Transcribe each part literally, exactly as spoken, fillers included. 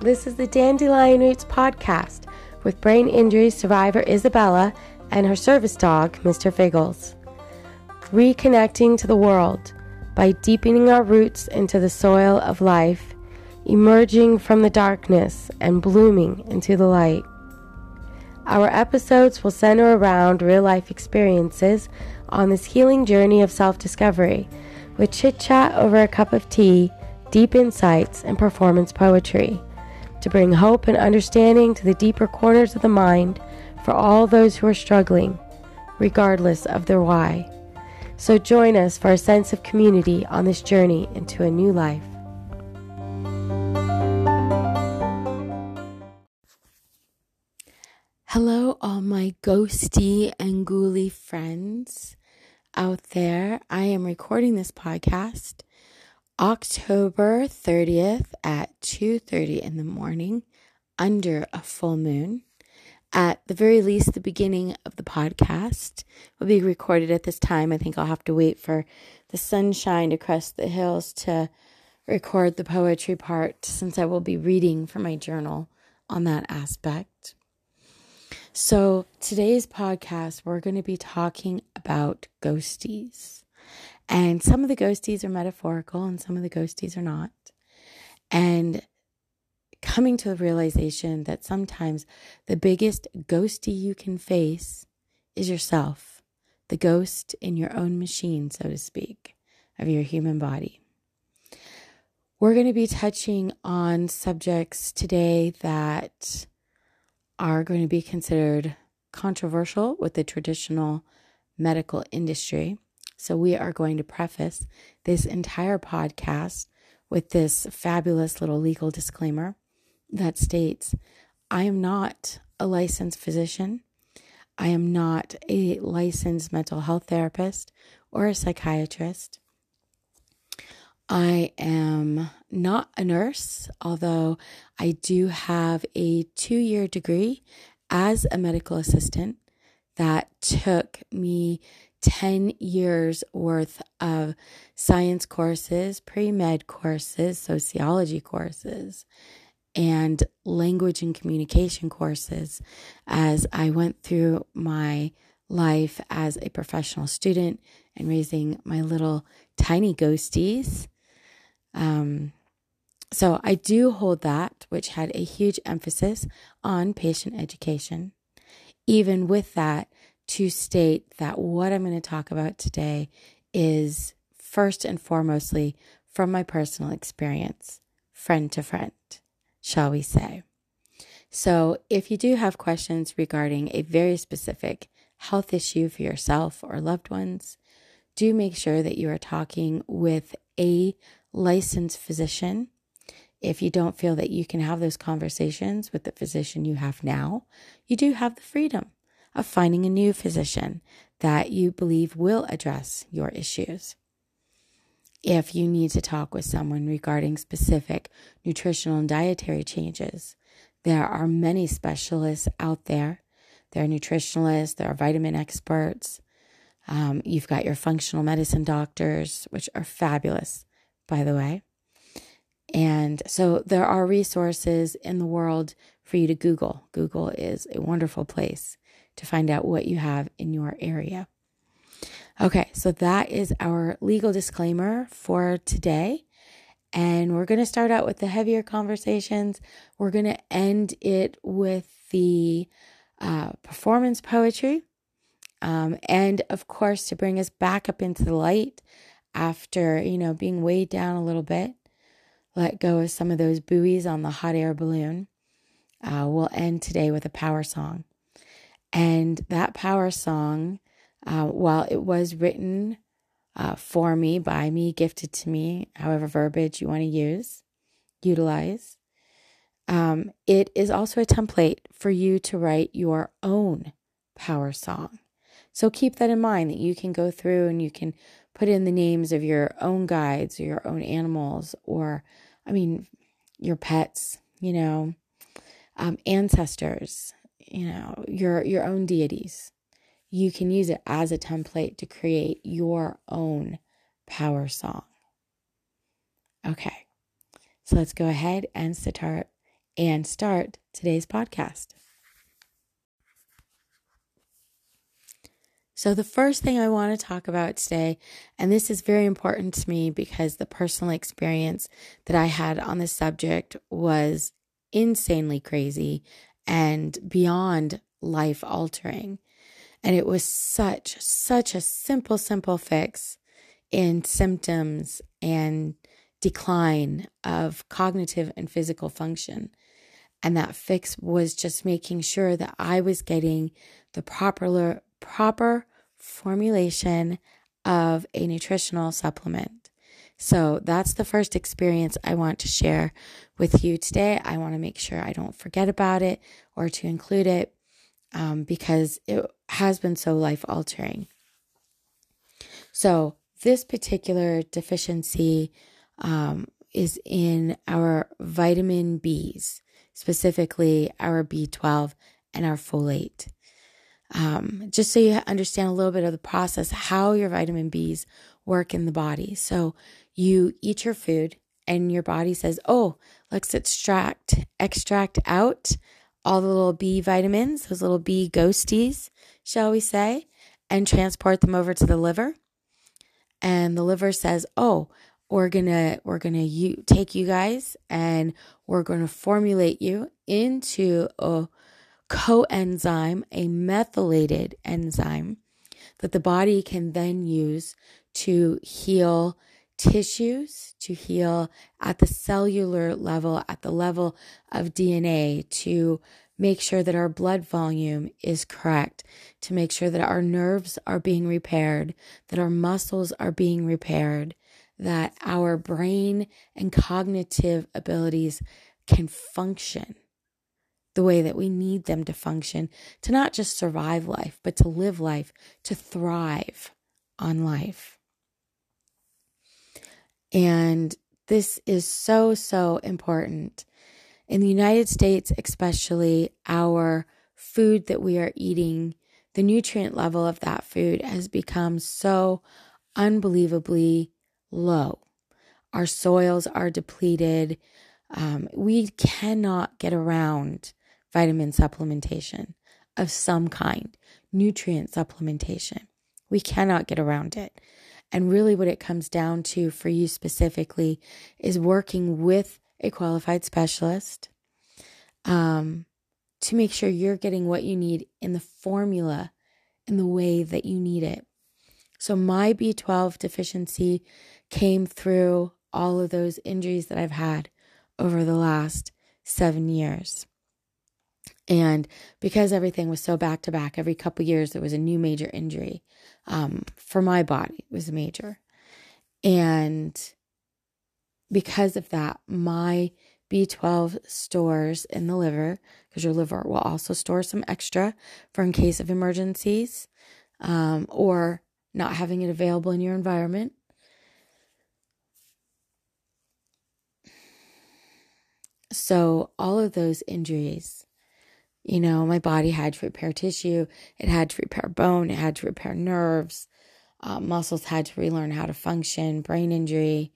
This is the Dandelion Roots podcast with brain injury survivor Isabella and her service dog, Mister Figgles. Reconnecting to the world by deepening our roots into the soil of life, emerging from the darkness and blooming into the light. Our episodes will center around real-life experiences on this healing journey of self-discovery, with chit-chat over a cup of tea, deep insights, and performance poetry, to bring hope and understanding to the deeper corners of the mind for all those who are struggling, regardless of their why. So join us for a sense of community on this journey into a new life. Hello, all my ghosty and ghouly friends out there. I am recording this podcast October thirtieth at two thirty in the morning under a full moon. At the very least, the beginning of the podcast will be recorded at this time. I think I'll have to wait for the sunshine to crest the hills to record the poetry part, since I will be reading from my journal on that aspect. So today's podcast, we're going to be talking about ghosties. And some of the ghosties are metaphorical and some of the ghosties are not. And coming to the realization that sometimes the biggest ghostie you can face is yourself, the ghost in your own machine, so to speak, of your human body. We're going to be touching on subjects today that are going to be considered controversial with the traditional medical industry. So we are going to preface this entire podcast with this fabulous little legal disclaimer that states, I am not a licensed physician. I am not a licensed mental health therapist or a psychiatrist. I am not a nurse, although I do have a two-year degree as a medical assistant that took me ten years worth of science courses, pre-med courses, sociology courses, and language and communication courses as I went through my life as a professional student and raising my little tiny ghosties. Um, so I do hold that, which had a huge emphasis on patient education. Even with that, to state that what I'm going to talk about today is first and foremostly from my personal experience, friend to friend, shall we say. So if you do have questions regarding a very specific health issue for yourself or loved ones, do make sure that you are talking with a licensed physician. If you don't feel that you can have those conversations with the physician you have now, you do have the freedom of finding a new physician that you believe will address your issues. If you need to talk with someone regarding specific nutritional and dietary changes, there are many specialists out there. There are nutritionalists, there are vitamin experts. Um, you've got your functional medicine doctors, which are fabulous, by the way. And so there are resources in the world for you to Google. Google is a wonderful place to find out what you have in your area. Okay, so that is our legal disclaimer for today. And we're going to start out with the heavier conversations. We're going to end it with the uh, performance poetry. Um, and of course, to bring us back up into the light after, you know, being weighed down a little bit, let go of some of those buoys on the hot air balloon. Uh, we'll end today with a power song. And that power song, uh, while it was written uh, for me, by me, gifted to me, however verbiage you want to use, utilize, um, it is also a template for you to write your own power song. So keep that in mind, that you can go through and you can put in the names of your own guides or your own animals or, I mean, your pets, you know, um, ancestors, you know, your, your own deities. You can use it as a template to create your own power song. Okay, so let's go ahead and start and start today's podcast. So the first thing I want to talk about today, and this is very important to me because the personal experience that I had on this subject was insanely crazy and beyond life altering. And it was such, such a simple, simple fix in symptoms and decline of cognitive and physical function. And that fix was just making sure that I was getting the proper proper formulation of a nutritional supplement. So that's the first experience I want to share with you today. I want to make sure I don't forget about it or to include it um, because it has been so life-altering. So this particular deficiency um, is in our vitamin Bs, specifically our B twelve and our folate. Um, just so you understand a little bit of the process, how your vitamin Bs work in the body. So you eat your food and your body says, oh, let's extract, extract out all the little B vitamins, those little B ghosties, shall we say, and transport them over to the liver. And the liver says, oh, we're going to, we're going to you take you guys and we're going to formulate you into a coenzyme, a methylated enzyme that the body can then use to heal tissues, to heal at the cellular level, at the level of D N A, to make sure that our blood volume is correct, to make sure that our nerves are being repaired, that our muscles are being repaired, that our brain and cognitive abilities can function the way that we need them to function, to not just survive life, but to live life, to thrive on life. And this is so, so important. In the United States, especially, our food that we are eating, the nutrient level of that food has become so unbelievably low. Our soils are depleted. Um, we cannot get around vitamin supplementation of some kind, nutrient supplementation. We cannot get around it. And really what it comes down to for you specifically is working with a qualified specialist um, to make sure you're getting what you need in the formula, in the way that you need it. So my B twelve deficiency came through all of those injuries that I've had over the last seven years. And because everything was so back to back, every couple years there was a new major injury. Um, for my body, it was a major. And because of that, my B twelve stores in the liver, because your liver will also store some extra for in case of emergencies um, or not having it available in your environment. So all of those injuries, you know, my body had to repair tissue, it had to repair bone, it had to repair nerves, uh, muscles had to relearn how to function, brain injury,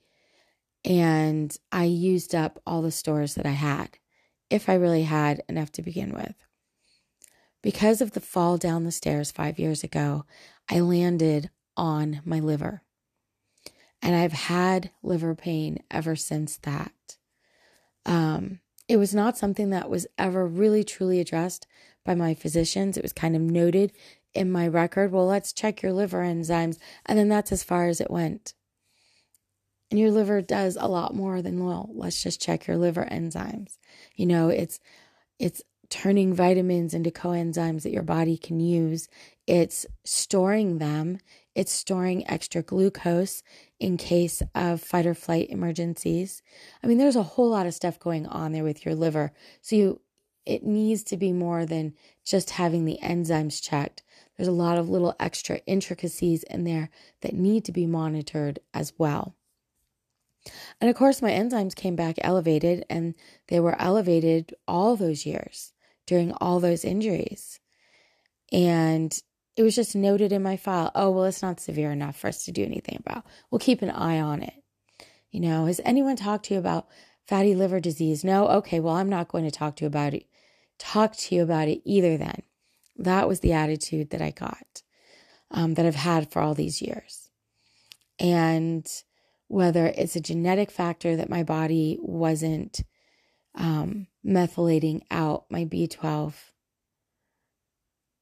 and I used up all the stores that I had, if I really had enough to begin with. Because of the fall down the stairs five years ago, I landed on my liver, and I've had liver pain ever since that. Um... It was not something that was ever really truly addressed by my physicians. It was kind of noted in my record, well, let's check your liver enzymes. And then that's as far as it went. And your liver does a lot more than, well, let's just check your liver enzymes. You know, it's it's turning vitamins into coenzymes that your body can use. It's storing them. It's storing extra glucose in case of fight or flight emergencies. I mean, there's a whole lot of stuff going on there with your liver. So you, it needs to be more than just having the enzymes checked. There's a lot of little extra intricacies in there that need to be monitored as well. And of course, my enzymes came back elevated, and they were elevated all those years during all those injuries. And it was just noted in my file, oh, well, it's not severe enough for us to do anything about. We'll keep an eye on it. You know, has anyone talked to you about fatty liver disease. No? Okay, well, I'm not going to talk to you about it. Talk to you about it either then. That was the attitude that I got, um, that I've had for all these years. And whether it's a genetic factor that my body wasn't um, methylating out my B twelve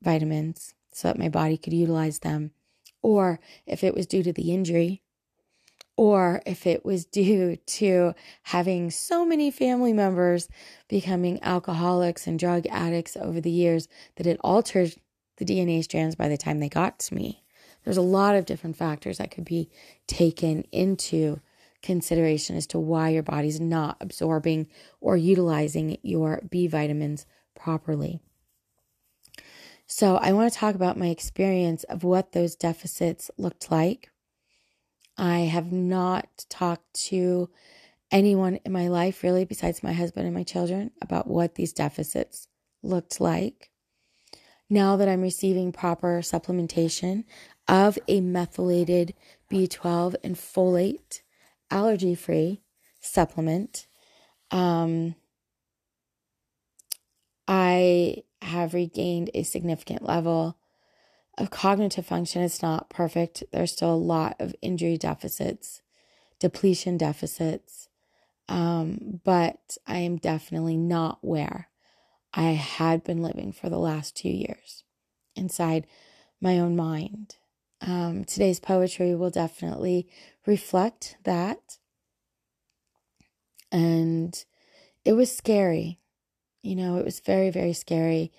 vitamins so that my body could utilize them, or if it was due to the injury, or if it was due to having so many family members becoming alcoholics and drug addicts over the years that it altered the D N A strands by the time they got to me. There's a lot of different factors that could be taken into consideration as to why your body's not absorbing or utilizing your B vitamins properly. So I want to talk about my experience of what those deficits looked like. I have not talked to anyone in my life, really, besides my husband and my children, about what these deficits looked like. Now that I'm receiving proper supplementation of a methylated B twelve and folate allergy-free supplement, um, I have regained a significant level of cognitive function. It's not perfect. There's still a lot of injury deficits, depletion deficits, um, but I am definitely not where I had been living for the last two years inside my own mind. Um, today's poetry will definitely reflect that. And it was scary. You know, it was very, very scary.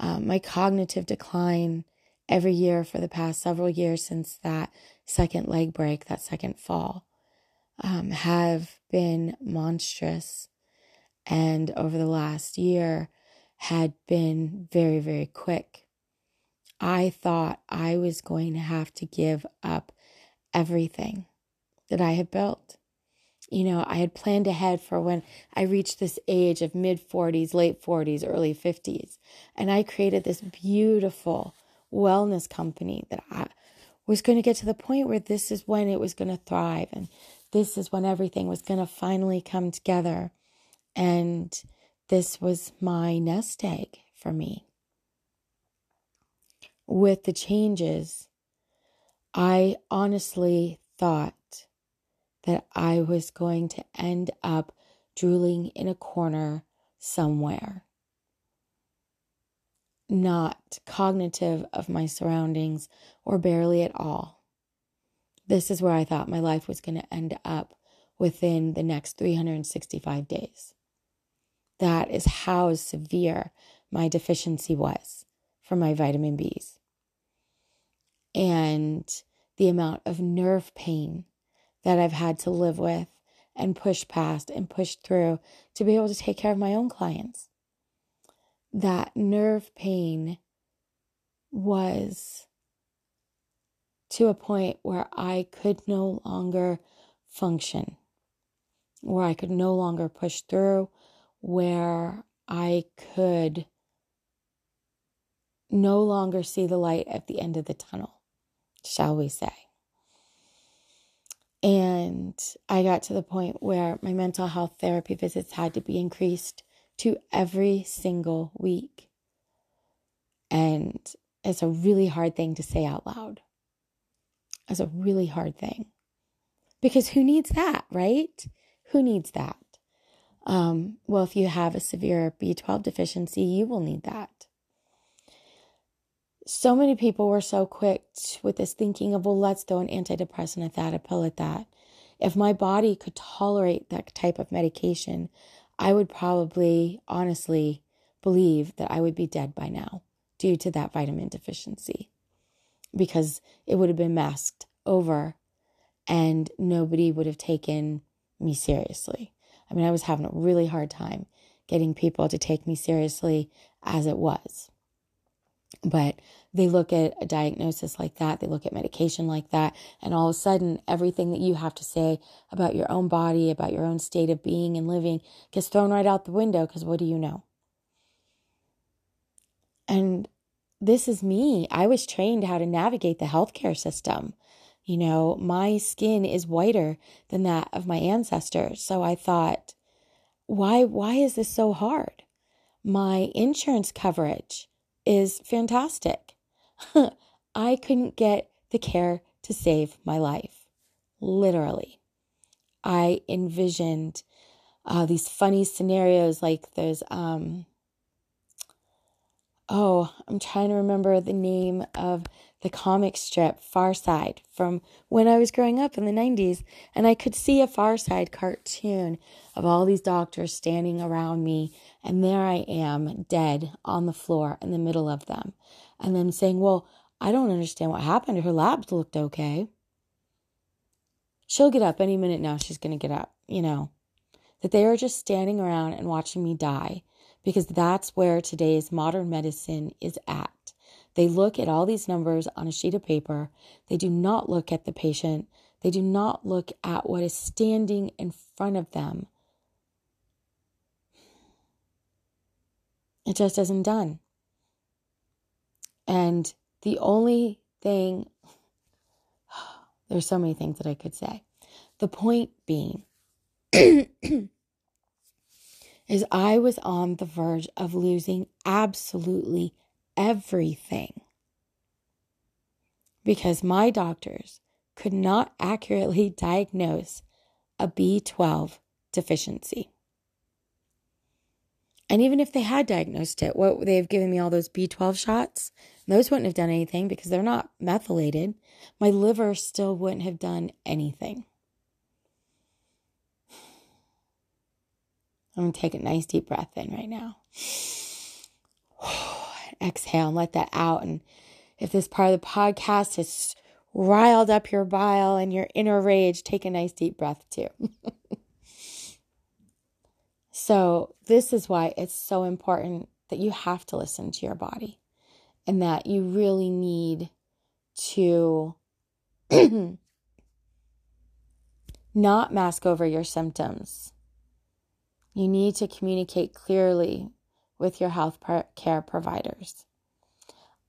Um, my cognitive decline every year for the past several years since that second leg break, that second fall, um, have been monstrous. And over the last year had been very, very quick. I thought I was going to have to give up everything that I had built. You know, I had planned ahead for when I reached this age of mid forties, late forties, early fifties. And I created this beautiful wellness company that I was going to get to the point where this is when it was going to thrive, and this is when everything was going to finally come together. And this was my nest egg for me. With the changes, I honestly thought that I was going to end up drooling in a corner somewhere, not cognitive of my surroundings or barely at all. This is where I thought my life was going to end up within the next three hundred sixty-five days. That is how severe my deficiency was for my vitamin B's. And the amount of nerve pain that I've had to live with and push past and push through to be able to take care of my own clients. That nerve pain was to a point where I could no longer function, where I could no longer push through, where I could no longer see the light at the end of the tunnel, shall we say. And I got to the point where my mental health therapy visits had to be increased to every single week. And it's a really hard thing to say out loud. It's a really hard thing. Because who needs that, right? Who needs that? Um, well, if you have a severe B twelve deficiency, you will need that. So many people were so quick with this thinking of, well, let's throw an antidepressant at that, a pill at that. If my body could tolerate that type of medication, I would probably honestly believe that I would be dead by now due to that vitamin deficiency, because it would have been masked over and nobody would have taken me seriously. I mean, I was having a really hard time getting people to take me seriously as it was. But they look at a diagnosis like that, they look at medication like that, and all of a sudden, everything that you have to say about your own body, about your own state of being and living gets thrown right out the window, because what do you know? And this is me. I was trained how to navigate the healthcare system. You know, my skin is whiter than that of my ancestors. So I thought, why, why is this so hard? My insurance coverage is fantastic. I couldn't get the care to save my life. Literally. I envisioned uh, these funny scenarios, like there's, um, oh, I'm trying to remember the name of the comic strip, Far Side, from when I was growing up in the nineties, and I could see a Far Side cartoon of all these doctors standing around me, and there I am, dead on the floor in the middle of them, and them saying, well, I don't understand what happened. Her labs looked okay. She'll get up any minute now. She's going to get up, you know, that they are just standing around and watching me die, because that's where today's modern medicine is at. They look at all these numbers on a sheet of paper. They do not look at the patient. They do not look at what is standing in front of them. It just isn't done. And the only thing, there's so many things that I could say. The point being is I was on the verge of losing absolutely everything because my doctors could not accurately diagnose a B twelve deficiency. And even if they had diagnosed it, what they've given me all those B twelve shots, those wouldn't have done anything because they're not methylated. My liver still wouldn't have done anything. I'm going to take a nice deep breath in right now. Exhale and let that out. And if this part of the podcast has riled up your bile and your inner rage, take a nice deep breath too. So this is why it's so important that you have to listen to your body and that you really need to not mask over your symptoms. You need to communicate clearly with your health care providers.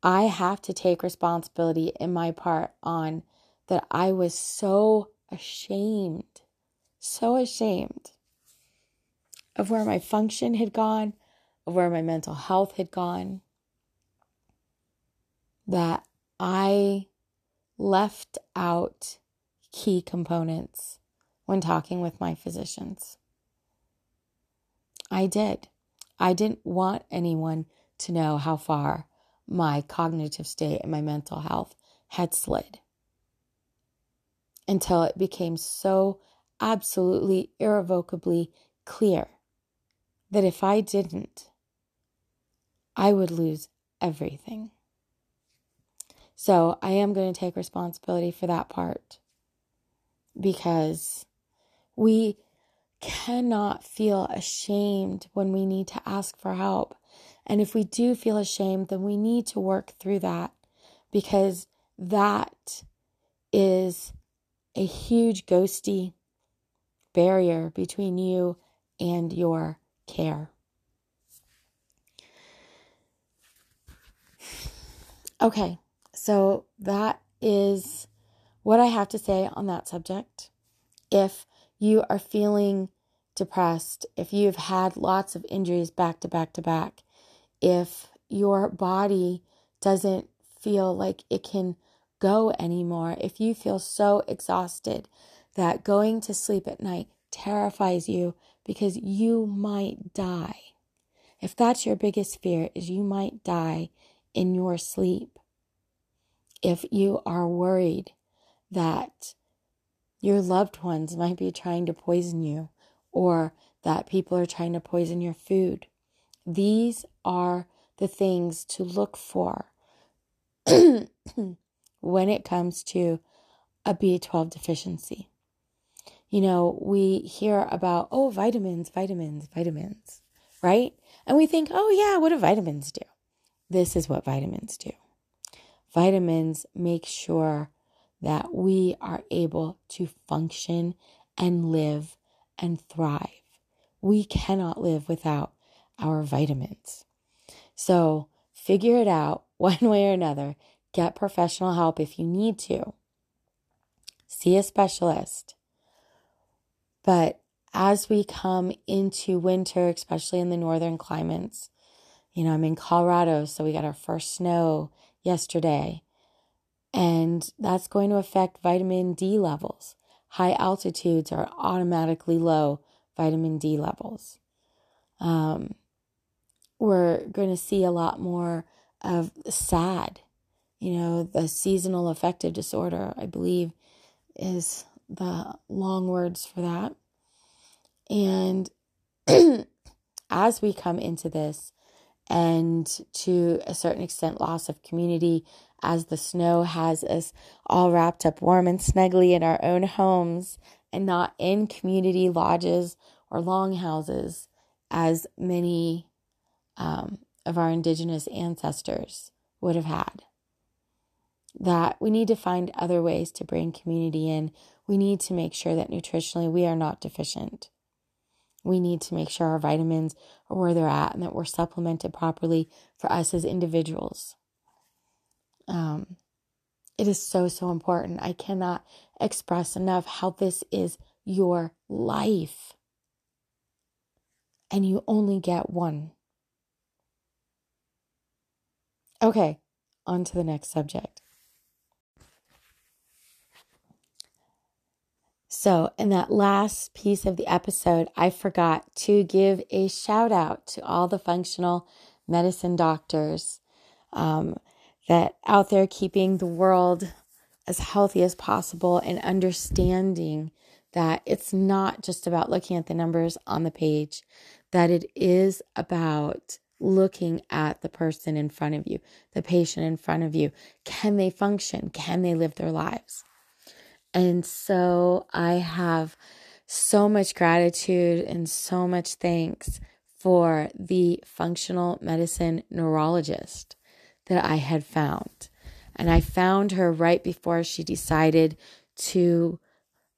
I have to take responsibility in my part on that. I was so ashamed, so ashamed of where my function had gone, of where my mental health had gone, that I left out key components when talking with my physicians. I did. I didn't want anyone to know how far my cognitive state and my mental health had slid until it became so absolutely irrevocably clear that if I didn't, I would lose everything. So I am going to take responsibility for that part, because we cannot feel ashamed when we need to ask for help. And if we do feel ashamed, then we need to work through that, because that is a huge ghosty barrier between you and your care. Okay, so that is what I have to say on that subject. If you are feeling depressed, if you've had lots of injuries back to back to back, if your body doesn't feel like it can go anymore, if you feel so exhausted that going to sleep at night terrifies you because you might die. If that's your biggest fear, is you might die in your sleep. If you are worried that your loved ones might be trying to poison you, or that people are trying to poison your food. These are the things to look for when it comes to a B twelve deficiency. You know, we hear about, oh, vitamins, vitamins, vitamins, right? And we think, oh yeah, what do vitamins do? This is what vitamins do. Vitamins make sure that we are able to function and live and thrive. We cannot live without our vitamins. So figure it out one way or another. Get professional help if you need to. See a specialist. But as we come into winter, especially in the northern climates. You know, I'm in Colorado, so we got our first snow yesterday. And that's going to affect vitamin D levels. High altitudes are automatically low vitamin D levels. Um, we're going to see a lot more of S A D, you know, the seasonal affective disorder, I believe is the long words for that. And as we come into this, and to a certain extent, loss of community, as the snow has us all wrapped up warm and snuggly in our own homes and not in community lodges or longhouses, as many um, of our indigenous ancestors would have had. That we need to find other ways to bring community in. We need to make sure that nutritionally we are not deficient. We need to make sure our vitamins are where they're at and that we're supplemented properly for us as individuals. Um, it is so, so important. I cannot express enough how this is your life. And you only get one. Okay, on to the next subject. So in that last piece of the episode, I forgot to give a shout out to all the functional medicine doctors um, that out there keeping the world as healthy as possible and understanding that it's not just about looking at the numbers on the page, that it is about looking at the person in front of you, the patient in front of you. Can they function? Can they live their lives? And so I have so much gratitude and so much thanks for the functional medicine neurologist that I had found. And I found her right before she decided to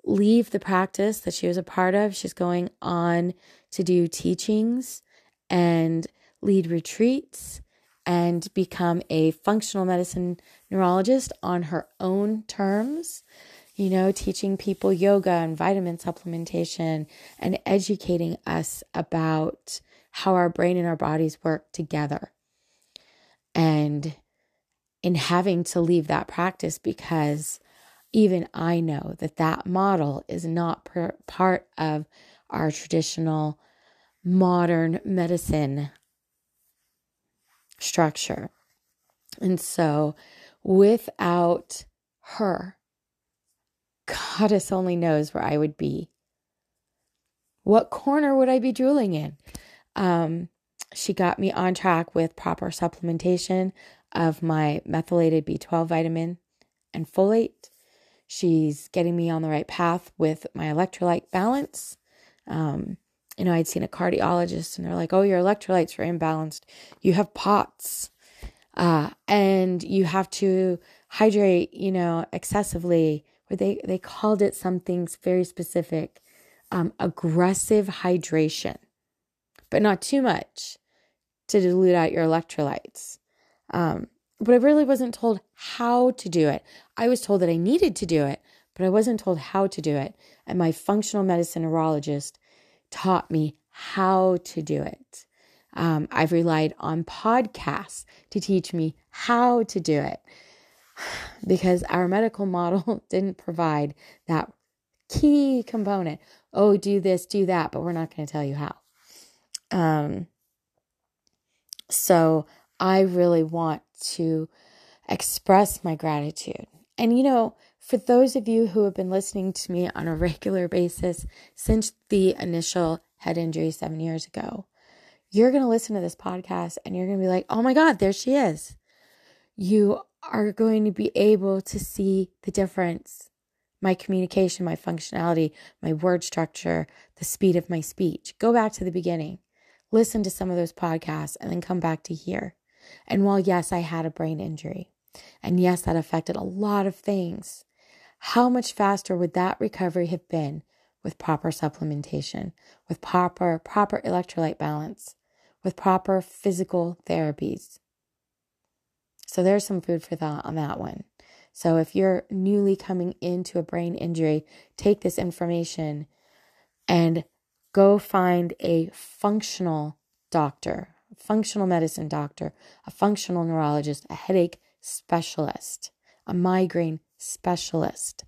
leave the practice that she was a part of. She's going on to do teachings and lead retreats and become a functional medicine neurologist on her own terms. You know, teaching people yoga and vitamin supplementation and educating us about how our brain and our bodies work together. And in having to leave that practice, because even I know that that model is not per- part of our traditional modern medicine structure. And so without her, Goddess only knows where I would be. What corner would I be drooling in? Um, she got me on track with proper supplementation of my methylated B twelve vitamin and folate. She's getting me on the right path with my electrolyte balance. Um, you know, I'd seen a cardiologist and they're like, oh, your electrolytes are imbalanced. You have P O T S. Uh, and you have to hydrate, you know, excessively. They they called it something very specific, um, aggressive hydration, but not too much to dilute out your electrolytes. Um, but I really wasn't told how to do it. I was told that I needed to do it, but I wasn't told how to do it. And my functional medicine neurologist taught me how to do it. Um, I've relied on podcasts to teach me how to do it, because our medical model didn't provide that key component. Oh, do this, do that, but we're not going to tell you how. Um, so I really want to express my gratitude. And, you know, for those of you who have been listening to me on a regular basis since the initial head injury seven years ago, you're going to listen to this podcast and you're going to be like, oh my God, there she is. You are going to be able to see the difference. My communication, my functionality, my word structure, the speed of my speech. Go back to the beginning. Listen to some of those podcasts and then come back to here. And while, yes, I had a brain injury, and yes, that affected a lot of things, how much faster would that recovery have been with proper supplementation, with proper, proper electrolyte balance, with proper physical therapies? So there's some food for thought on that one. So if you're newly coming into a brain injury, take this information and Go find a functional doctor, a functional medicine doctor, a functional neurologist, a headache specialist, a migraine specialist.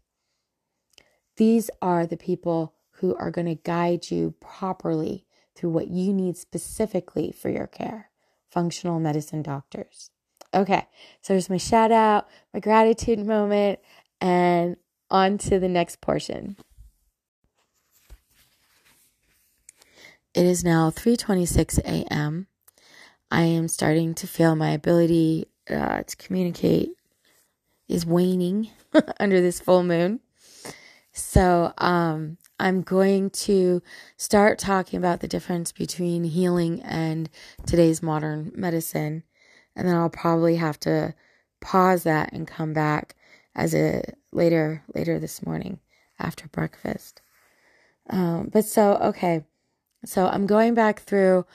These are the people who are going to guide you properly through what you need specifically for your care. Functional medicine doctors. Okay, so there's my shout out, my gratitude moment, and on to the next portion. It is now three twenty-six a.m. I am starting to feel my ability uh, to communicate is waning under this full moon. So um, I'm going to start talking about the difference between healing and today's modern medicine. And then I'll probably have to pause that and come back as a later, later this morning after breakfast. Um, but so, okay. So I'm going back through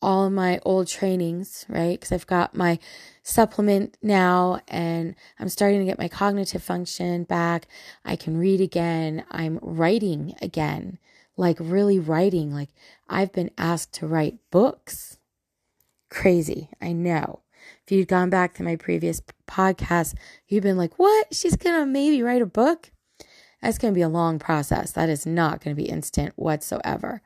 all my old trainings, right? Because I've got my supplement now and I'm starting to get my cognitive function back. I can read again. I'm writing again, like really writing. Like I've been asked to write books. Crazy, I know. If you'd gone back to my previous podcast, you've been like, what? She's going to maybe write a book? That's going to be a long process. That is not going to be instant whatsoever.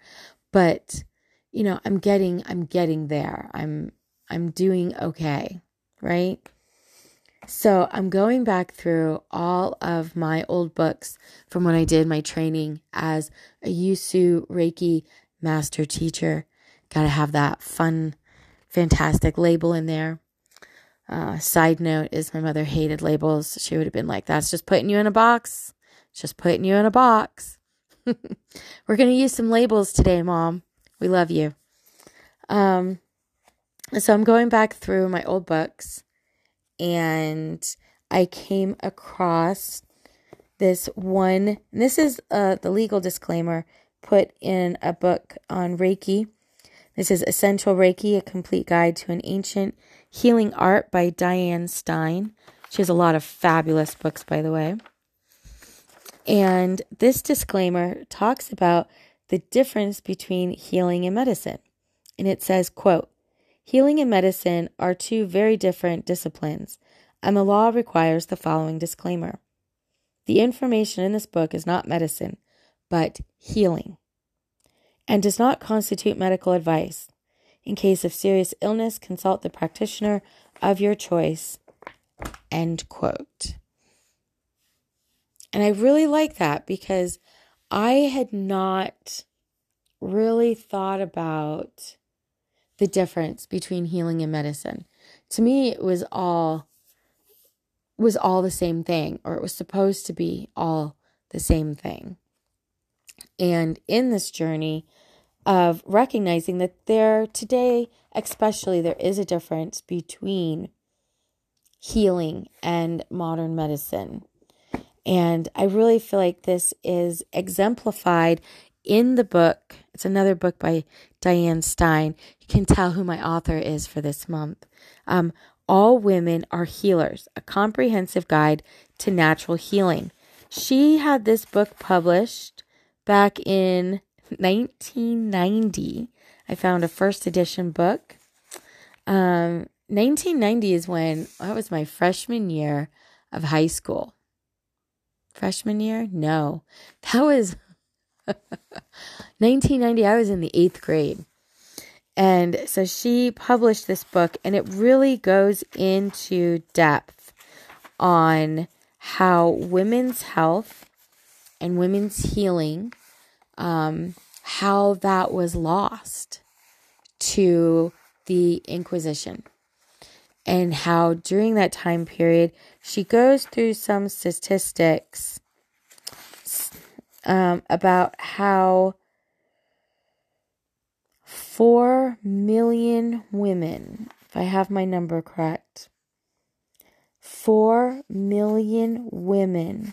But, you know, I'm getting, I'm getting there. I'm, I'm doing okay, right? So I'm going back through all of my old books from when I did my training as a Usui Reiki master teacher. Got to have that fun, fantastic label in there. Uh, side note is my mother hated labels. She would have been like, that's just putting you in a box. Just putting you in a box. We're going to use some labels today, Mom. We love you. Um, so I'm going back through my old books and I came across this one. This is uh, the legal disclaimer put in a book on Reiki. This is Essential Reiki, A Complete Guide to an Ancient Healing Art by Diane Stein. She has a lot of fabulous books, by the way. And this disclaimer talks about the difference between healing and medicine. And it says, quote, healing and medicine are two very different disciplines, and the law requires the following disclaimer. The information in this book is not medicine, but healing, and does not constitute medical advice. In case of serious illness, consult the practitioner of your choice, end quote. And I really like that because I had not really thought about the difference between healing and medicine. To me, it was all was all the same thing, or it was supposed to be all the same thing. And in this journey of recognizing that there today, especially, there is a difference between healing and modern medicine. And I really feel like this is exemplified in the book. It's another book by Diane Stein. You can tell who my author is for this month. Um, All Women Are Healers, A Comprehensive Guide to Natural Healing. She had this book published back in nineteen ninety. I found a first edition book. Um, nineteen ninety is when, that was my freshman year of high school. Freshman year? No. That was nineteen ninety. I was in the eighth grade. And so she published this book, and it really goes into depth on how women's health and women's healing, um, how that was lost to the Inquisition. And how during that time period, she goes through some statistics um, about how four million women, if I have my number correct, four million women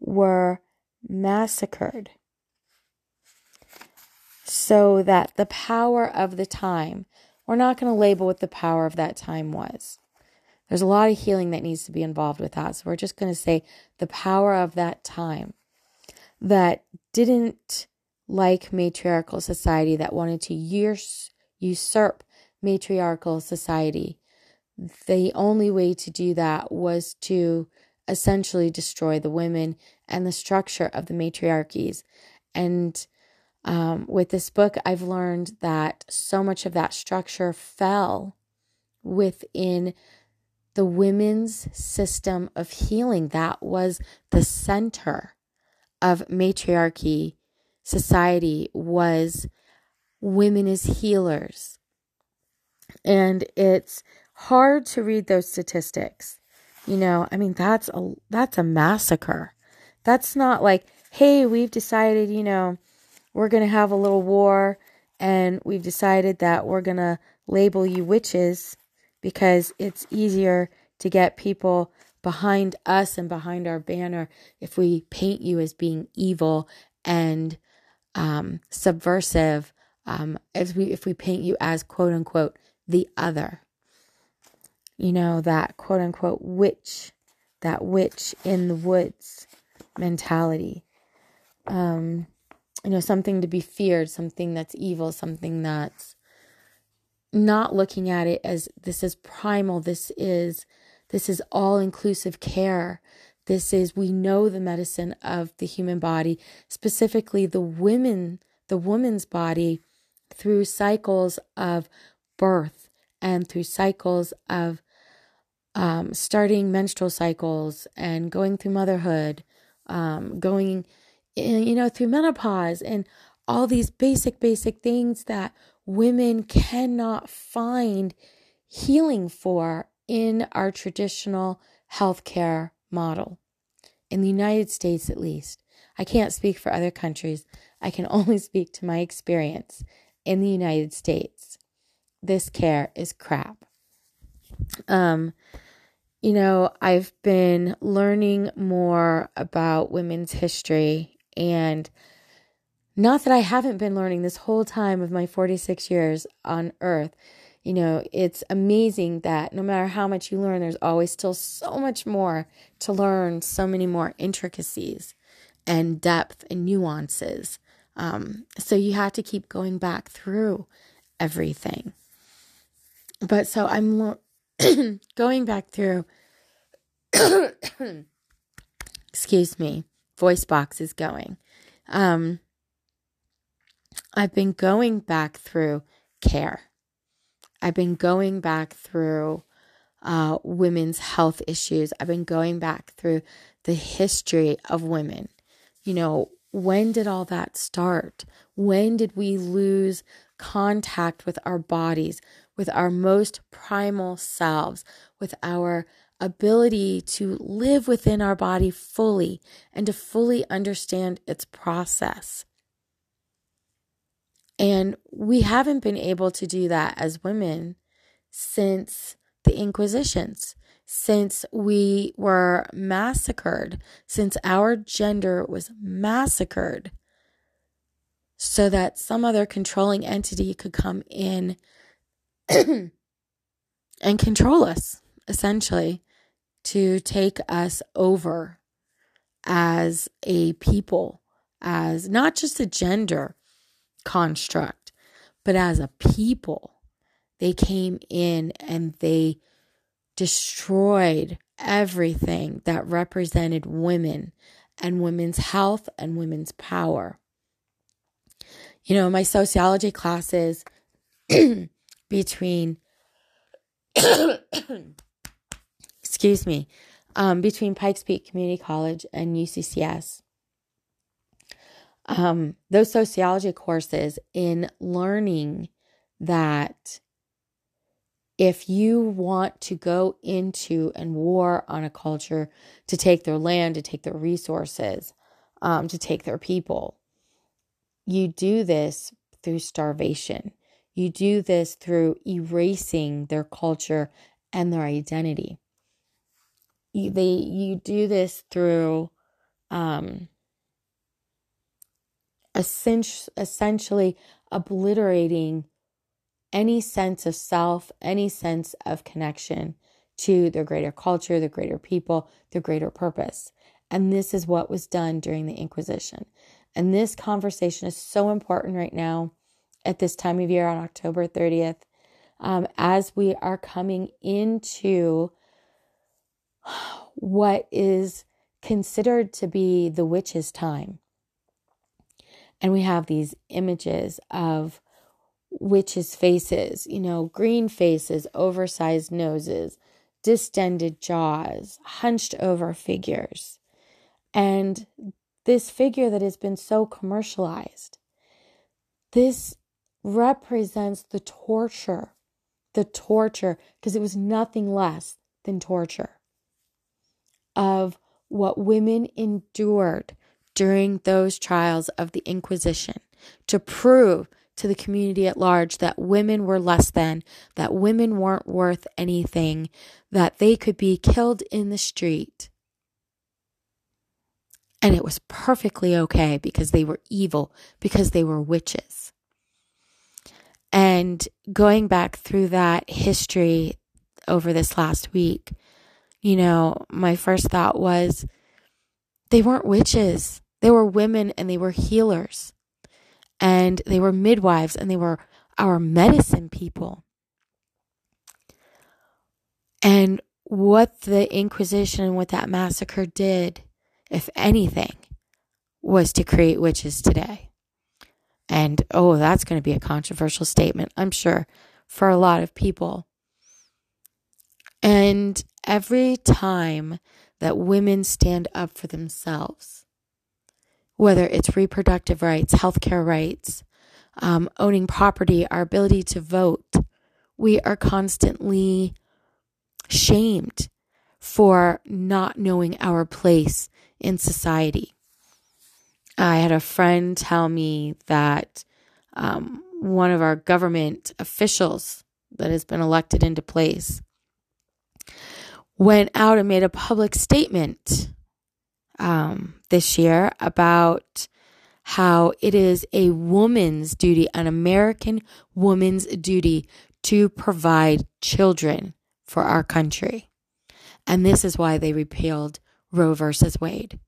were massacred so that the power of the time. We're not going to label what the power of that time was. There's a lot of healing that needs to be involved with that. So we're just going to say the power of that time that didn't like matriarchal society that wanted to use, usurp matriarchal society. The only way to do that was to essentially destroy the women and the structure of the matriarchies. And um, with this book, I've learned that so much of that structure fell within the women's system of healing. That was the center of matriarchy society, was women as healers. And it's hard to read those statistics. You know, I mean, that's a, that's a massacre. That's not like, hey, we've decided, you know, we're going to have a little war and we've decided that we're going to label you witches because it's easier to get people behind us and behind our banner if we paint you as being evil and um, subversive, um, as we if we paint you as, quote unquote, the other. You know, that quote unquote witch, that witch in the woods mentality. Um, you know, something to be feared, something that's evil, something that's not looking at it as this is primal, this is this is all-inclusive care. This is, we know the medicine of the human body, specifically the women, the woman's body, through cycles of birth and through cycles of um, starting menstrual cycles and going through motherhood, um, going, in, you know, through menopause and all these basic, basic things that women cannot find healing for in our traditional healthcare model, in the United States at least. I can't speak for other countries. I can only speak to my experience in the United States. This care is crap. Um, you know, I've been learning more about women's history, and not that I haven't been learning this whole time of my forty-six years on earth. You know, it's amazing that no matter how much you learn, there's always still so much more to learn, so many more intricacies and depth and nuances. Um, so you have to keep going back through everything. But so I'm lo- going back through, excuse me, voice box is going. Um, I've been going back through care. I've been going back through uh, women's health issues. I've been going back through the history of women. You know, when did all that start? When did we lose contact with our bodies, with our most primal selves, with our ability to live within our body fully and to fully understand its process? And we haven't been able to do that as women since the Inquisitions, since we were massacred, since our gender was massacred so that some other controlling entity could come in and control us, essentially, to take us over as a people, as not just a gender construct, but as a people. They came in and they destroyed everything that represented women and women's health and women's power. You know, my sociology classes between, excuse me, um, between Pikes Peak Community College and U C C S. Um, those sociology courses, in learning that if you want to go into and war on a culture to take their land, to take their resources, um, to take their people, you do this through starvation. You do this through erasing their culture and their identity. You, they, you do this through, um, essentially obliterating any sense of self, any sense of connection to their greater culture, the greater people, the greater purpose. And this is what was done during the Inquisition. And this conversation is so important right now at this time of year on October thirtieth, um, as we are coming into what is considered to be the witch's time. And we have these images of witches' faces, you know, green faces, oversized noses, distended jaws, hunched over figures. And this figure that has been so commercialized, this represents the torture, the torture, because it was nothing less than torture, of what women endured during those trials of the Inquisition to prove to the community at large that women were less than, that women weren't worth anything, that they could be killed in the street. And it was perfectly okay because they were evil, because they were witches. And going back through that history over this last week, you know, my first thought was they weren't witches. They were women and they were healers. And they were midwives and they were our medicine people. And what the Inquisition and what that massacre did, if anything, was to create witches today. And oh, that's going to be a controversial statement, I'm sure, for a lot of people. And every time that women stand up for themselves, whether it's reproductive rights, healthcare rights, um, owning property, our ability to vote, we are constantly shamed for not knowing our place in society. I had a friend tell me that um, one of our government officials that has been elected into place went out and made a public statement Um, this year about how it is a woman's duty, an American woman's duty, to provide children for our country. And this is why they repealed Roe versus Wade.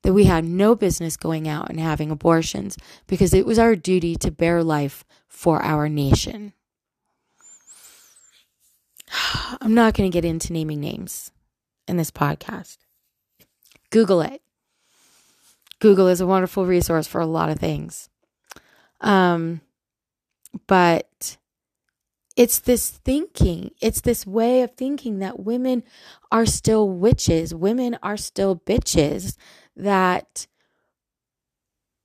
That we had no business going out and having abortions because it was our duty to bear life for our nation. I'm not going to get into naming names in this podcast. Google it. Google is a wonderful resource for a lot of things. Um, but it's this thinking, it's this way of thinking that women are still witches, women are still bitches, that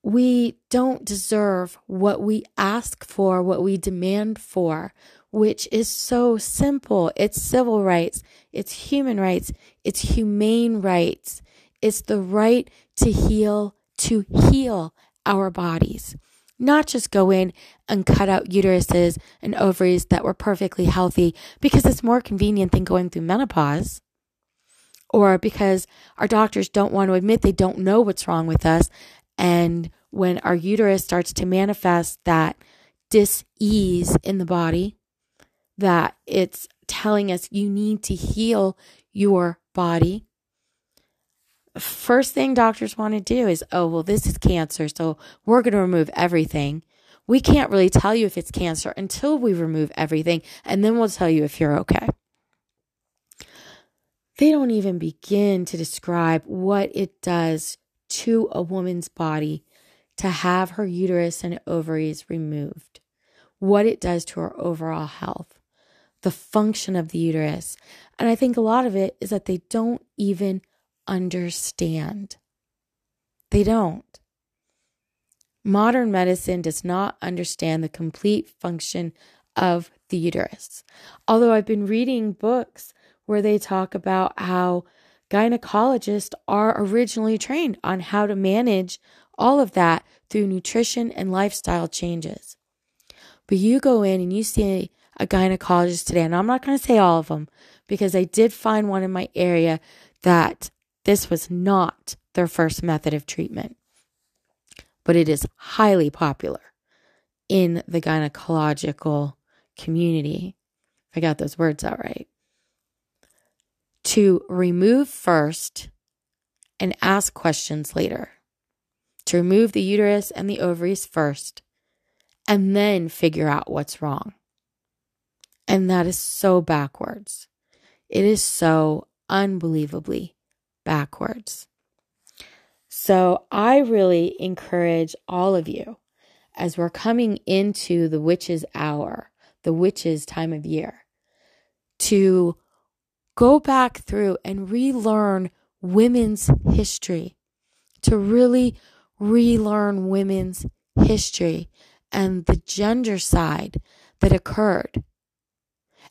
we don't deserve what we ask for, what we demand for, which is so simple. It's civil rights, it's human rights, it's humane rights. It's the right to heal, to heal our bodies, not just go in and cut out uteruses and ovaries that were perfectly healthy because it's more convenient than going through menopause, or because our doctors don't want to admit they don't know what's wrong with us. And when our uterus starts to manifest that dis-ease in the body, that it's telling us you need to heal your body. First thing doctors want to do is, oh, well, this is cancer, so we're going to remove everything. We can't really tell you if it's cancer until we remove everything, and then we'll tell you if you're okay. They don't even begin to describe what it does to a woman's body to have her uterus and ovaries removed, what it does to her overall health, the function of the uterus. And I think a lot of it is that they don't even understand. They don't. Modern medicine does not understand the complete function of the uterus. Although I've been reading books where they talk about how gynecologists are originally trained on how to manage all of that through nutrition and lifestyle changes. But you go in and you see a gynecologist today, and I'm not going to say all of them because I did find one in my area that this was not their first method of treatment, but it is highly popular in the gynecological community, if I got those words out right, to remove first and ask questions later, to remove the uterus and the ovaries first, and then figure out what's wrong. And that is so backwards. It is so unbelievably backwards. So I really encourage all of you, as we're coming into the witch's hour, the witch's time of year, to go back through and relearn women's history, to really relearn women's history and the gender side that occurred,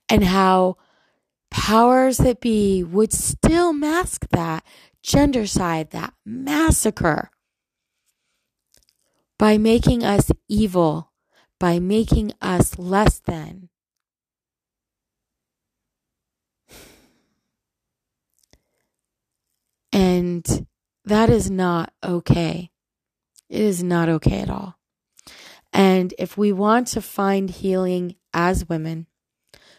and how powers that be would still mask that gender side, that massacre, by making us evil, by making us less than. And that is not okay. It is not okay at all. And if we want to find healing as women,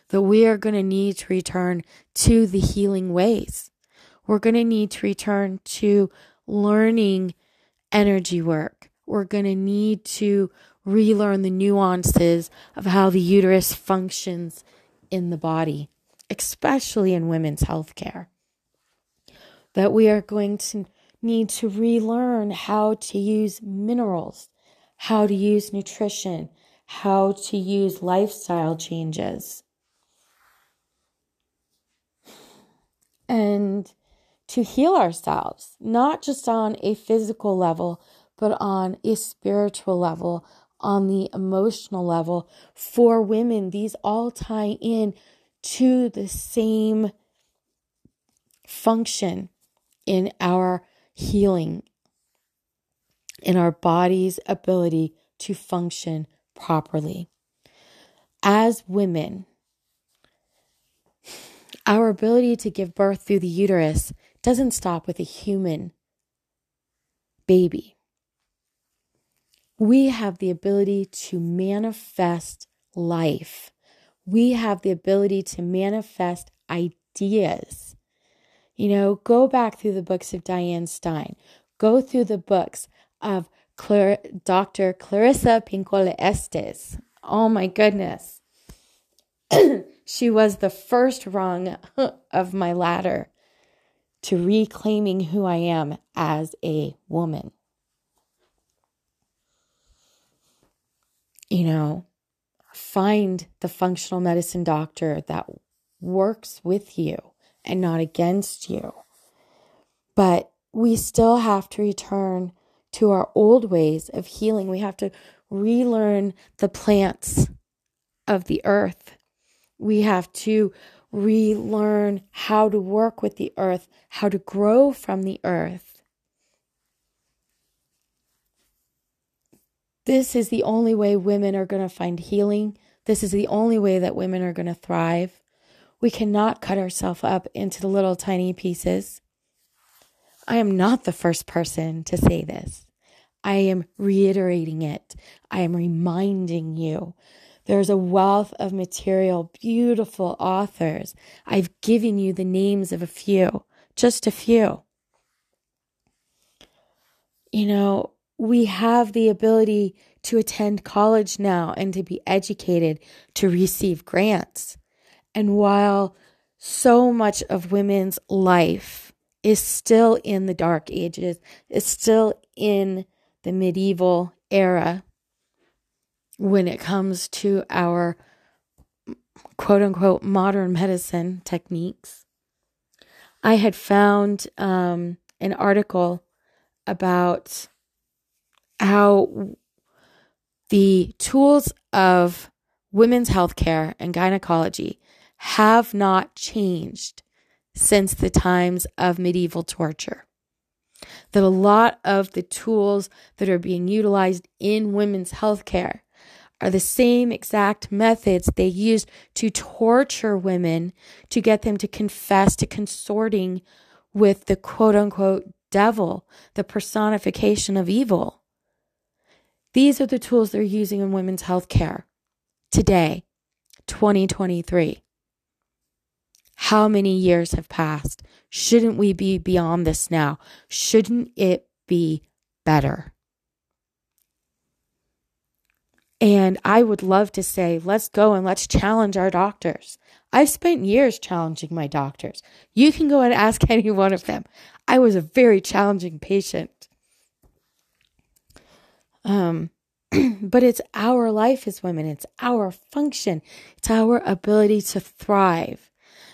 that we are going to need to return to the healing ways. We're going to need to return to learning energy work. We're going to need to relearn the nuances of how the uterus functions in the body, especially in women's health care. That we are going to need to relearn how to use minerals, how to use nutrition, how to use lifestyle changes. And to heal ourselves, not just on a physical level, but on a spiritual level, on the emotional level. For women, these all tie in to the same function in our healing, in our body's ability to function properly. As women, our ability to give birth through the uterus doesn't stop with a human baby. We have the ability to manifest life. We have the ability to manifest ideas. You know, go back through the books of Diane Stein. Go through the books of Clar- Doctor Clarissa Pinkola-Estes. Oh my goodness. She was the first rung of my ladder to reclaiming who I am as a woman. You know, find the functional medicine doctor that works with you and not against you. But we still have to return to our old ways of healing. We have to relearn the plants of the earth. We have to relearn how to work with the earth, how to grow from the earth. This is the only way women are going to find healing. This is the only way that women are going to thrive. We cannot cut ourselves up into the little tiny pieces. I am not the first person to say this. I am reiterating it. I am reminding you. There's a wealth of material, beautiful authors. I've given you the names of a few, just a few. You know, we have the ability to attend college now and to be educated, to receive grants. And while so much of women's life is still in the dark ages, is still in the medieval era, when it comes to our quote-unquote modern medicine techniques, I had found um, an article about how the tools of women's healthcare and gynecology have not changed since the times of medieval torture. That a lot of the tools that are being utilized in women's healthcare are the same exact methods they used to torture women, to get them to confess to consorting with the quote-unquote devil, the personification of evil. These are the tools they're using in women's healthcare today, twenty twenty-three. How many years have passed? Shouldn't we be beyond this now? Shouldn't it be better? And I would love to say, let's go and let's challenge our doctors. I've spent years challenging my doctors. You can go and ask any one of them. I was a very challenging patient. Um, but it's our life as women. It's our function. It's our ability to thrive.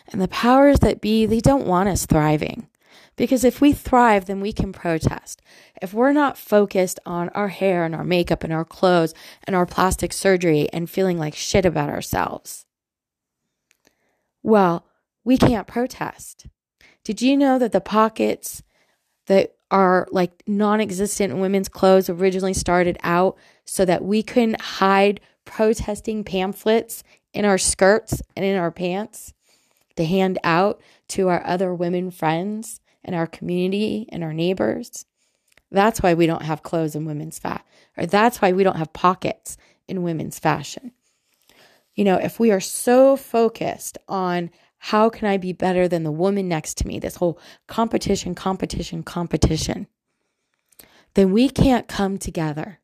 And the powers that be, they don't want us thriving. Because if we thrive, then we can protest. If we're not focused on our hair and our makeup and our clothes and our plastic surgery and feeling like shit about ourselves, well, we can't protest. Did you know that the pockets that are like non-existent in women's clothes originally started out so that we couldn't hide protesting pamphlets in our skirts and in our pants to hand out to our other women friends and our community and our neighbors? That's why we don't have clothes in women's fashion, or that's why we don't have pockets in women's fashion. You know, if we are so focused on how can I be better than the woman next to me, this whole competition, competition, competition, then we can't come together.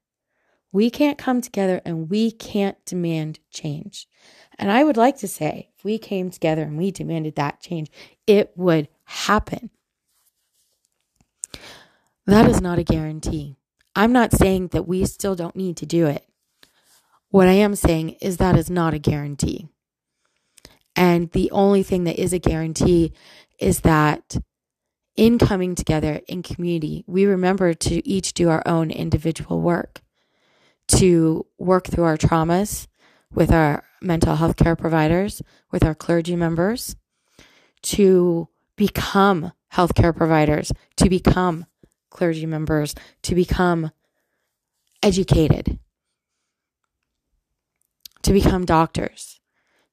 We can't come together and we can't demand change. And I would like to say, if we came together and we demanded that change, it would happen. That is not a guarantee. I'm not saying that we still don't need to do it. What I am saying is that is not a guarantee. And the only thing that is a guarantee is that in coming together in community, we remember to each do our own individual work, to work through our traumas with our mental health care providers, with our clergy members, to become healthcare providers, to become clergy members, to become educated, to become doctors.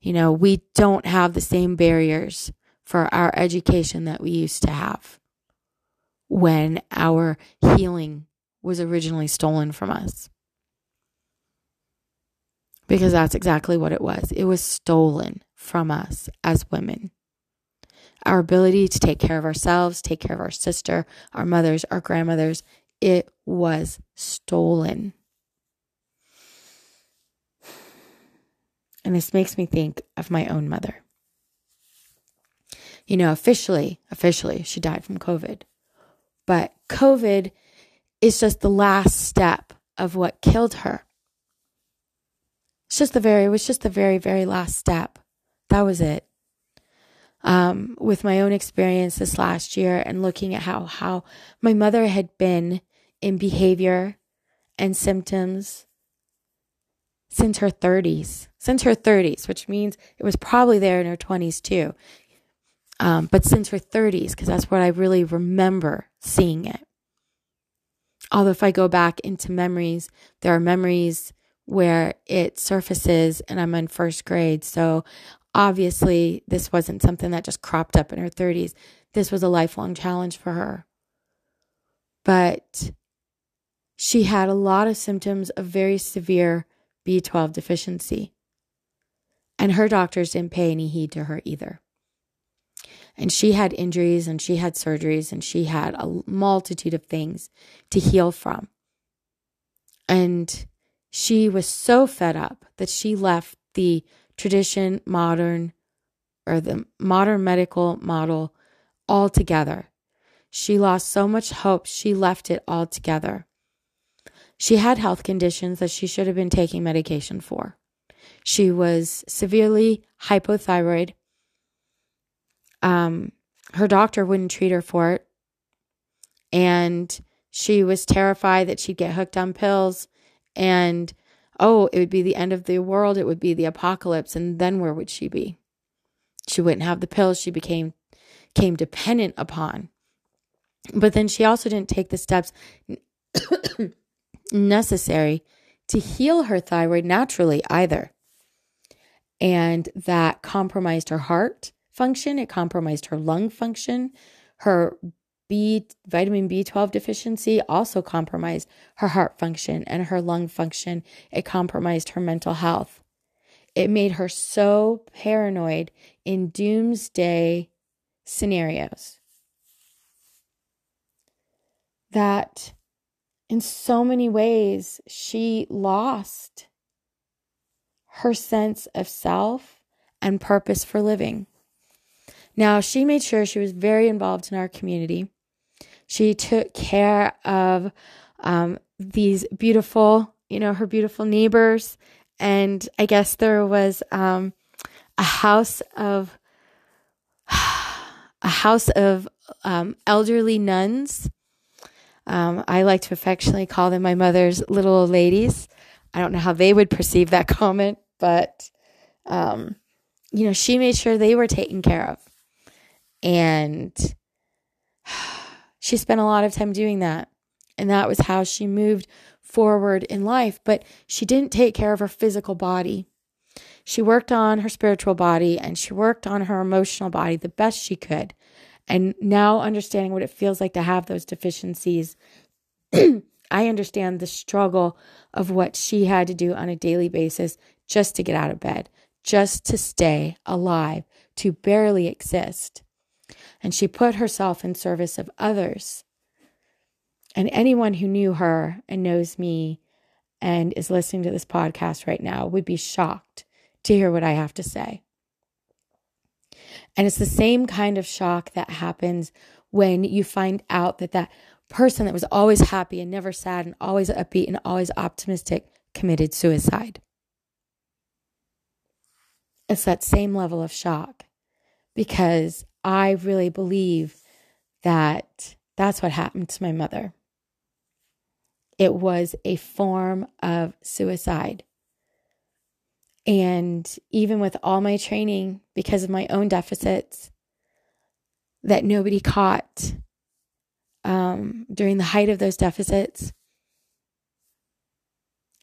You know, we don't have the same barriers for our education that we used to have when our healing was originally stolen from us. Because that's exactly what it was. It was stolen from us as women. Our ability to take care of ourselves, take care of our sister, our mothers, our grandmothers, it was stolen. And this makes me think of my own mother. You know, officially, officially, she died from COVID. But COVID is just the last step of what killed her. It's just the very, it was just the very, very last step. That was it. Um, with my own experience this last year and looking at how, how my mother had been in behavior and symptoms since her thirties, since her thirties, which means it was probably there in her twenties too. Um, but since her thirties, because that's what I really remember seeing it. Although if I go back into memories, there are memories where it surfaces and I'm in first grade. So obviously this wasn't something that just cropped up in her thirties. This was a lifelong challenge for her. But she had a lot of symptoms of very severe B twelve deficiency. And her doctors didn't pay any heed to her either. And she had injuries and she had surgeries and she had a multitude of things to heal from. And she was so fed up that she left the tradition, modern, or the modern medical model altogether. She lost so much hope, she left it altogether. She had health conditions that she should have been taking medication for. She was severely hypothyroid. Um, her doctor wouldn't treat her for it. And she was terrified that she'd get hooked on pills. And, oh, it would be the end of the world. It would be the apocalypse. And then where would she be? She wouldn't have the pills she became came dependent upon. But then she also didn't take the steps necessary to heal her thyroid naturally either. And that compromised her heart function. It compromised her lung function. Her B, vitamin B twelve deficiency also compromised her heart function and her lung function. It compromised her mental health. It made her so paranoid in doomsday scenarios that in so many ways she lost her sense of self and purpose for living. Now, she made sure she was very involved in our community. She took care of um, these beautiful, you know, her beautiful neighbors. And I guess there was um, a house of a house of um, elderly nuns. Um, I like to affectionately call them my mother's little old ladies. I don't know how they would perceive that comment, but, um, you know, she made sure they were taken care of. And she spent a lot of time doing that. And that was how she moved forward in life. But she didn't take care of her physical body. She worked on her spiritual body and she worked on her emotional body the best she could. And now understanding what it feels like to have those deficiencies, I understand the struggle of what she had to do on a daily basis just to get out of bed, just to stay alive, to barely exist. And she put herself in service of others. And anyone who knew her and knows me and is listening to this podcast right now would be shocked to hear what I have to say. And it's the same kind of shock that happens when you find out that that person that was always happy and never sad and always upbeat and always optimistic committed suicide. It's that same level of shock, because I really believe that that's what happened to my mother. It was a form of suicide. And even with all my training, because of my own deficits that nobody caught um, during the height of those deficits,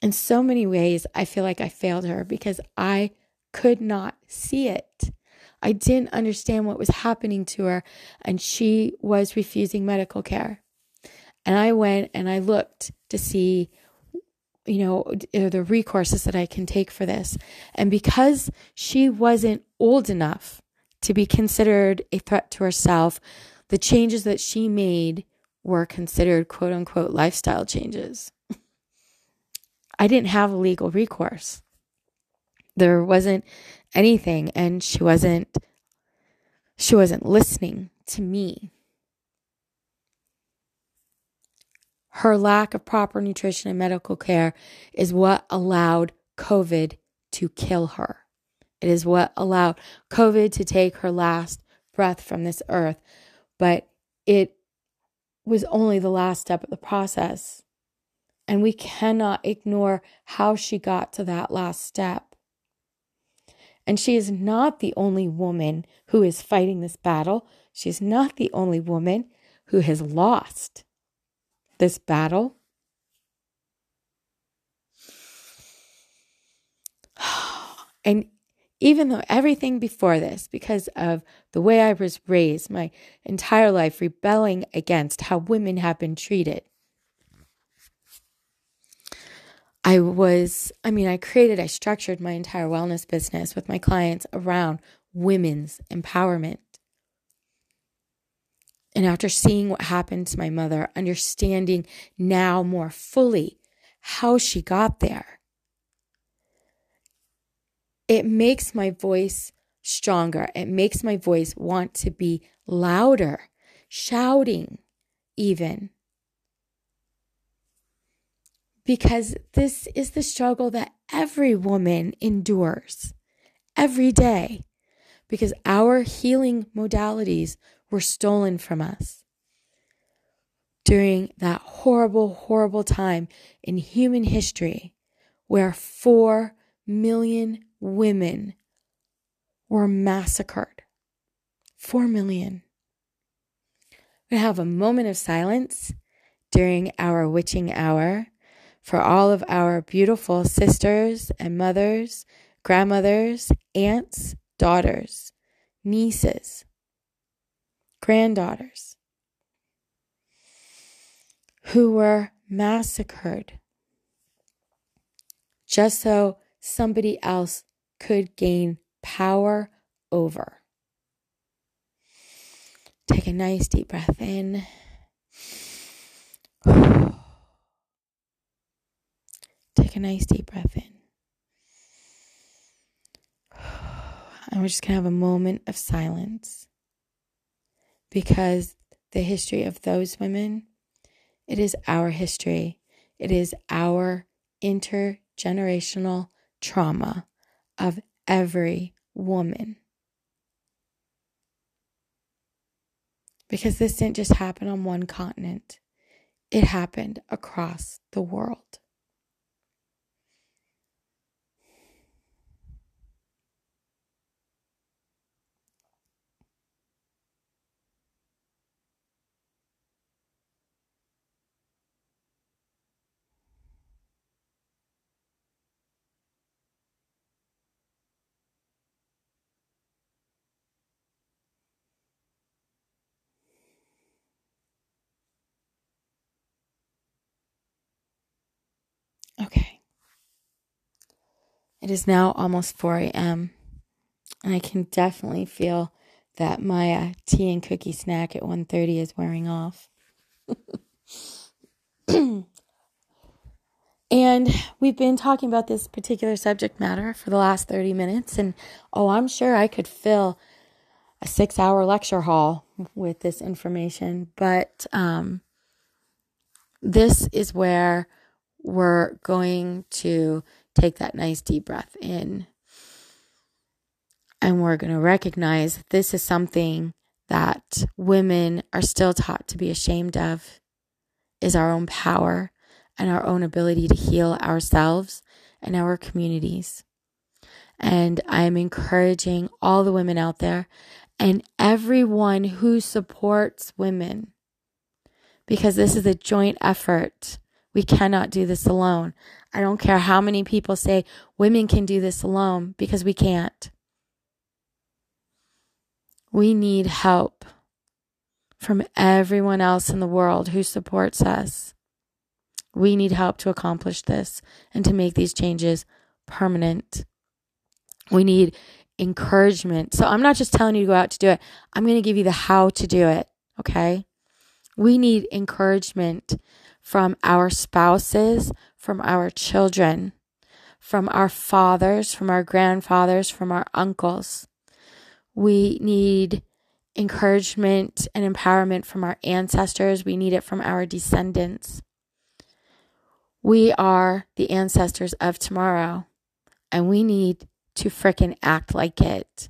in so many ways, I feel like I failed her because I could not see it. I didn't understand what was happening to her, and she was refusing medical care. And I went and I looked to see, you know, the recourses that I can take for this. And because she wasn't old enough to be considered a threat to herself, the changes that she made were considered quote unquote lifestyle changes. I didn't have a legal recourse. There wasn't anything, and she wasn't, she wasn't listening to me. Her lack of proper nutrition and medical care is what allowed COVID to kill her. It is what allowed COVID to take her last breath from this earth. But it was only the last step of the process. And we cannot ignore how she got to that last step. And she is not the only woman who is fighting this battle. She's not the only woman who has lost this battle. And even though everything before this, because of the way I was raised, my entire life rebelling against how women have been treated, I was, I mean, I created, I structured my entire wellness business with my clients around women's empowerment. And after seeing what happened to my mother, understanding now more fully how she got there, it makes my voice stronger. It makes my voice want to be louder, shouting even. Because this is the struggle that every woman endures every day. Because our healing modalities were stolen from us during that horrible, horrible time in human history where four million women were massacred. Four million. We're going to have a moment of silence during our witching hour for all of our beautiful sisters and mothers, grandmothers, aunts, daughters, nieces, granddaughters who were massacred just so somebody else could gain power over. Take a nice deep breath in. Take a nice deep breath in. And we're just going to have a moment of silence. Because the history of those women, it is our history. It is our intergenerational trauma of every woman. Because this didn't just happen on one continent. It happened across the world. Okay, it is now almost four a.m. and I can definitely feel that my uh, tea and cookie snack at one thirty is wearing off. And we've been talking about this particular subject matter for the last thirty minutes, and oh, I'm sure I could fill a six-hour lecture hall with this information, but um, this is where we're going to take that nice deep breath in, and we're going to recognize that this is something that women are still taught to be ashamed of, is our own power and our own ability to heal ourselves and our communities. And I'm encouraging all the women out there and everyone who supports women, because this is a joint effort. We cannot do this alone. I don't care how many people say women can do this alone, because we can't. We need help from everyone else in the world who supports us. We need help to accomplish this and to make these changes permanent. We need encouragement. So I'm not just telling you to go out to do it. I'm going to give you the how to do it, okay? We need encouragement from our spouses, from our children, from our fathers, from our grandfathers, from our uncles. We need encouragement and empowerment from our ancestors. We need it from our descendants. We are the ancestors of tomorrow, and we need to frickin' act like it.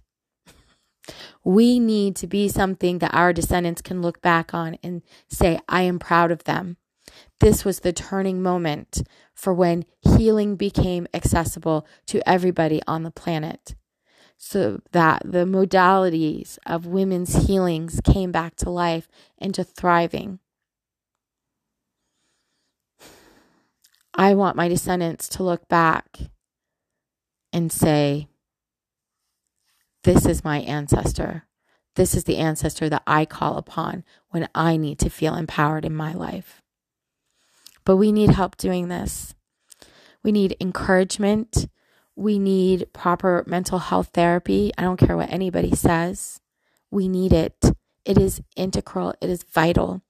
We need to be something that our descendants can look back on and say, I am proud of them. This was the turning moment for when healing became accessible to everybody on the planet, so that the modalities of women's healings came back to life and to thriving. I want my descendants to look back and say, this is my ancestor. This is the ancestor that I call upon when I need to feel empowered in my life. But we need help doing this. We need encouragement. We need proper mental health therapy. I don't care what anybody says. We need it. It is integral. It is vital.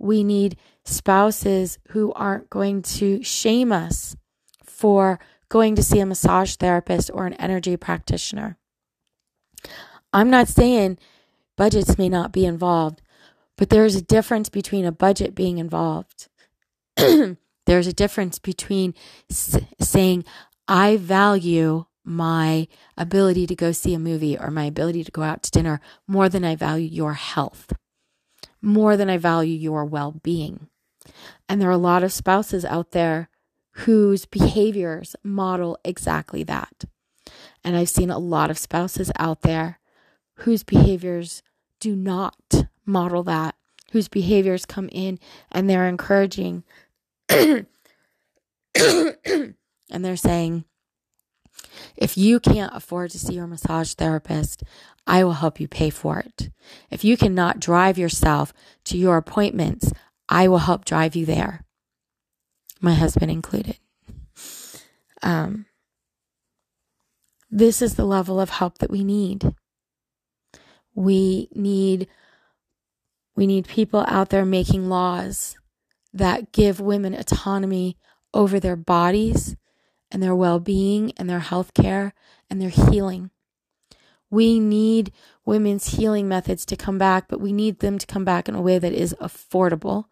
We need spouses who aren't going to shame us for going to see a massage therapist or an energy practitioner. I'm not saying budgets may not be involved, but there is a difference between a budget being involved. There's a difference between s- saying, I value my ability to go see a movie or my ability to go out to dinner more than I value your health, more than I value your well-being. And there are a lot of spouses out there whose behaviors model exactly that. And I've seen a lot of spouses out there whose behaviors do not model that, whose behaviors come in and they're encouraging. And they're saying, if you can't afford to see your massage therapist, I will help you pay for it. If you cannot drive yourself to your appointments, I will help drive you there. My husband included. Um, this is the level of help that we need. We need We need people out there making laws that give women autonomy over their bodies and their well-being and their health care and their healing. We need women's healing methods to come back, but we need them to come back in a way that is affordable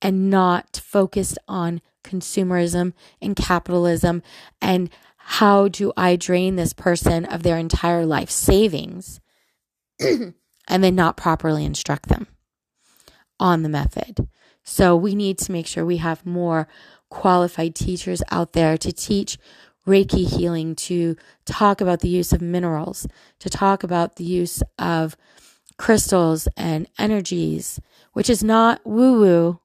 and not focused on consumerism and capitalism and how do I drain this person of their entire life savings and then not properly instruct them on the method. So we need to make sure we have more qualified teachers out there to teach Reiki healing, to talk about the use of minerals, to talk about the use of crystals and energies, which is not woo-woo.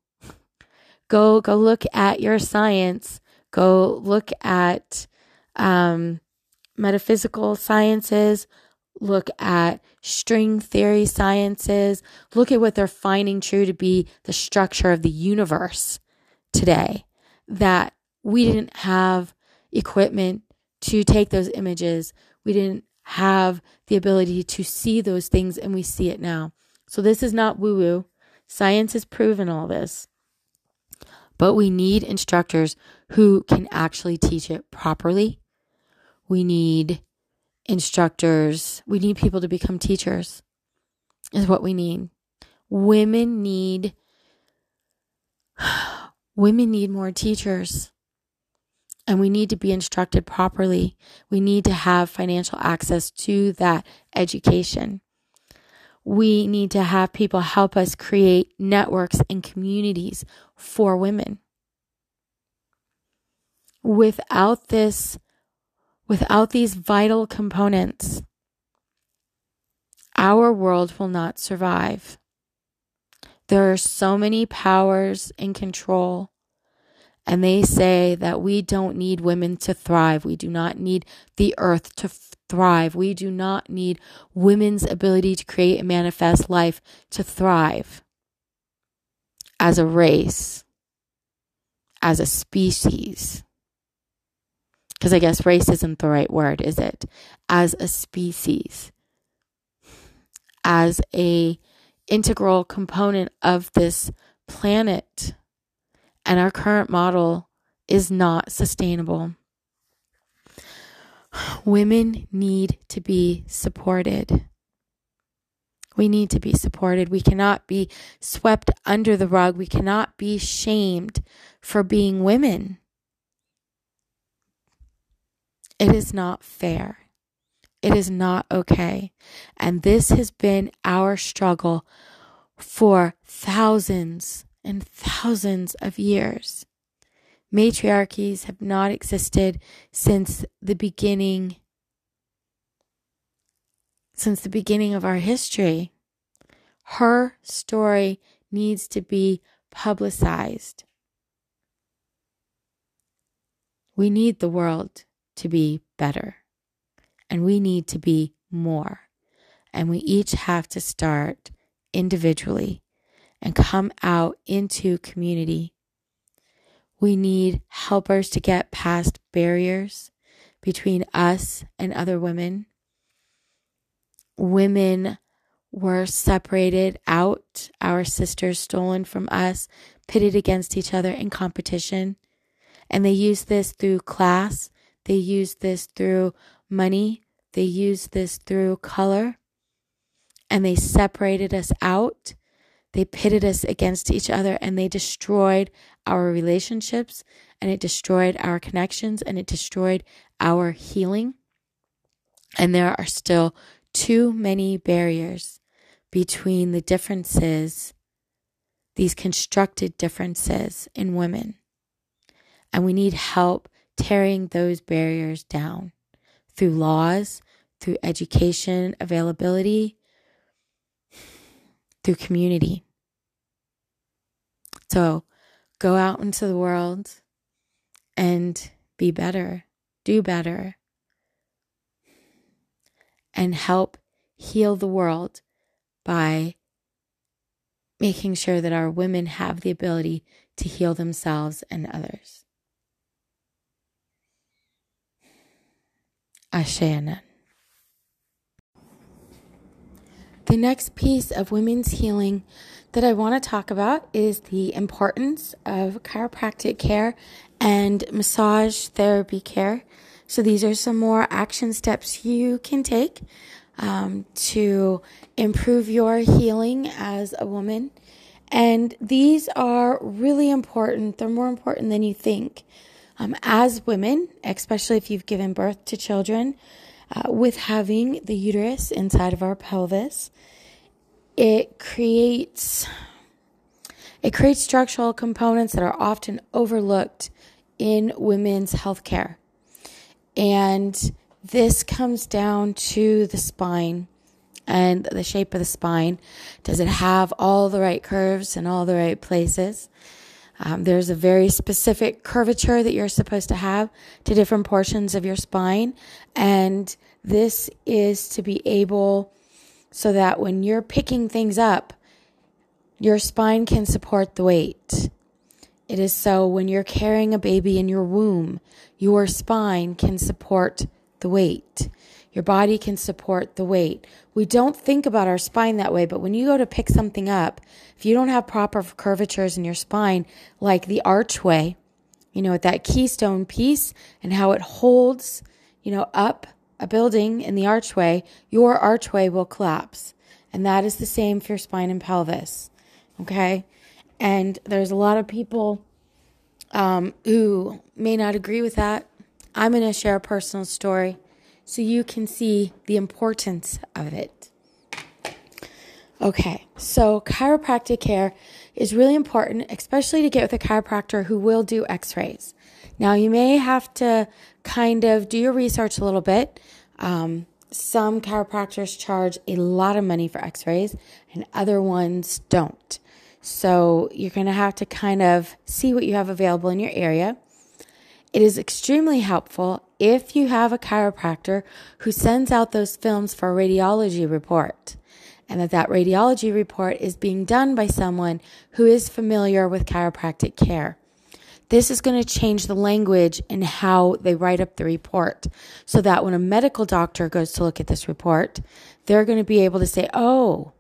Go, go look at your science. Go look at um, metaphysical sciences. Look at string theory sciences. Look at what they're finding true to be the structure of the universe today, that we didn't have equipment to take those images. We didn't have the ability to see those things, and we see it now. So this is not woo-woo. Science has proven all this. But we need instructors who can actually teach it properly. We need instructors. We need people to become teachers is what we need. Women need, women need more teachers. And we need to be instructed properly. We need to have financial access to that education. We need to have people help us create networks and communities for women. Without this, without these vital components, our world will not survive. There are so many powers in control. And they say that we don't need women to thrive. We do not need the earth to thrive. We do not need women's ability to create and manifest life to thrive as a race, as a species. Because I guess race isn't the right word, is it? As a species, as an integral component of this planet. And our current model is not sustainable. Women need to be supported. We need to be supported. We cannot be swept under the rug. We cannot be shamed for being women. It is not fair. It is not okay. And this has been our struggle for thousands and thousands of years. Matriarchies have not existed since the beginning, since the beginning of our history. Her story needs to be publicized. We need the world to be better, and we need to be more, and we each have to start individually and come out into community. We need helpers to get past barriers between us and other women. Women were separated out, our sisters stolen from us, pitted against each other in competition. And they use this through class. They use this through money. They use this through color. And they separated us out. They pitted us against each other, and they destroyed our relationships, and it destroyed our connections, and it destroyed our healing. And there are still too many barriers between the differences, these constructed differences in women. And we need help tearing those barriers down through laws, through education, availability, through community. So go out into the world and be better, do better, and help heal the world by making sure that our women have the ability to heal themselves and others. Ashe Anan. The next piece of women's healing that I want to talk about is the importance of chiropractic care and massage therapy care. So these are some more action steps you can take um, to improve your healing as a woman. And these are really important. They're more important than you think. Um, as women, especially if you've given birth to children, uh, with having the uterus inside of our pelvis, it creates it creates structural components that are often overlooked in women's healthcare. And this comes down to the spine and the shape of the spine. Does it have all the right curves in all the right places? Um, there's a very specific curvature that you're supposed to have to different portions of your spine. And this is to be able so that when you're picking things up, your spine can support the weight. It is so when you're carrying a baby in your womb, your spine can support the weight. Your body can support the weight. We don't think about our spine that way, but when you go to pick something up, if you don't have proper curvatures in your spine, like the archway, you know, with that keystone piece and how it holds, you know, up a building in the archway, your archway will collapse. And that is the same for your spine and pelvis, okay? And there's a lot of people um, who may not agree with that. I'm going to share a personal story, so you can see the importance of it. Okay, so chiropractic care is really important, especially to get with a chiropractor who will do x-rays. Now, you may have to kind of do your research a little bit. Um, some chiropractors charge a lot of money for x-rays, and other ones don't. So you're going to have to kind of see what you have available in your area. It is extremely helpful if you have a chiropractor who sends out those films for a radiology report, and that that radiology report is being done by someone who is familiar with chiropractic care. This is going to change the language in how they write up the report, so that when a medical doctor goes to look at this report, they're going to be able to say, oh,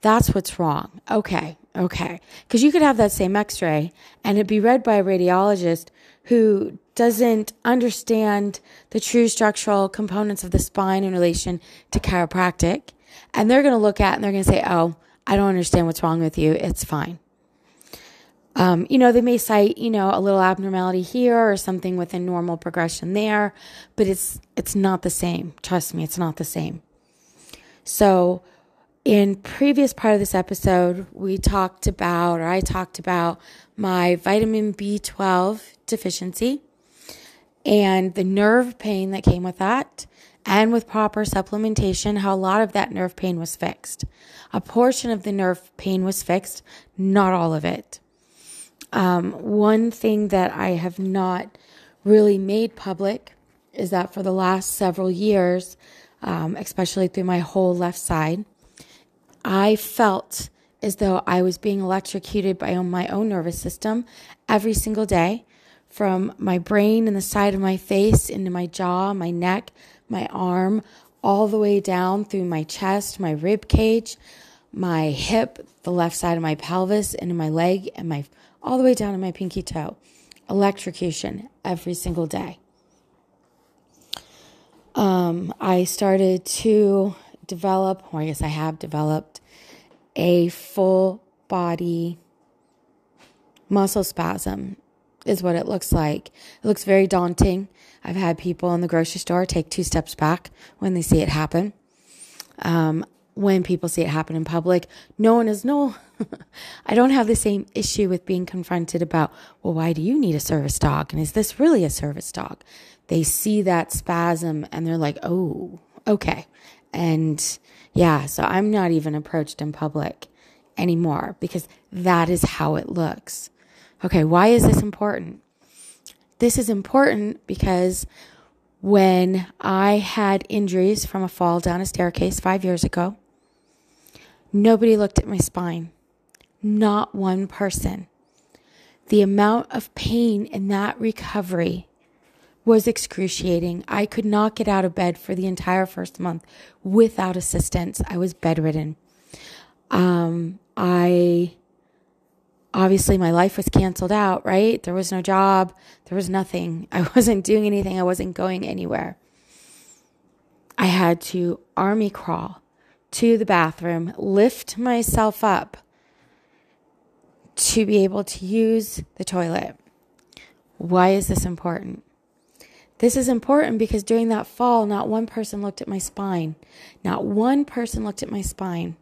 that's what's wrong. Okay, okay. Because you could have that same x-ray and it'd be read by a radiologist who doesn't understand the true structural components of the spine in relation to chiropractic. And they're going to look at and they're going to say, oh, I don't understand what's wrong with you. It's fine. Um, you know, they may cite, you know, a little abnormality here or something within normal progression there, but it's, it's not the same. Trust me, it's not the same. So in previous part of this episode, we talked about, or I talked about my vitamin B twelve deficiency and the nerve pain that came with that, and with proper supplementation, how a lot of that nerve pain was fixed. A portion of the nerve pain was fixed, not all of it. Um, one thing that I have not really made public is that for the last several years, um, especially through my whole left side, I felt as though I was being electrocuted by my own nervous system every single day, from my brain and the side of my face into my jaw, my neck, my arm, all the way down through my chest, my rib cage, my hip, the left side of my pelvis, into my leg, and my all the way down to my pinky toe. Electrocution every single day. Um, I started to develop, or I guess I have developed, a full body muscle spasm. Is what it looks like. It looks very daunting. I've had people in the grocery store take two steps back when they see it happen. Um, when people see it happen in public, no one is, no, I don't have the same issue with being confronted about, well, why do you need a service dog? And is this really a service dog? They see that spasm and they're like, oh, okay. And yeah, so I'm not even approached in public anymore because that is how it looks. Okay, why is this important? This is important because when I had injuries from a fall down a staircase five years ago, nobody looked at my spine. Not one person. The amount of pain in that recovery was excruciating. I could not get out of bed for the entire first month without assistance. I was bedridden. Um, I... Obviously, my life was canceled out, right? There was no job. There was nothing. I wasn't doing anything. I wasn't going anywhere. I had to army crawl to the bathroom, lift myself up to be able to use the toilet. Why is this important? This is important because during that fall, not one person looked at my spine. Not one person looked at my spine.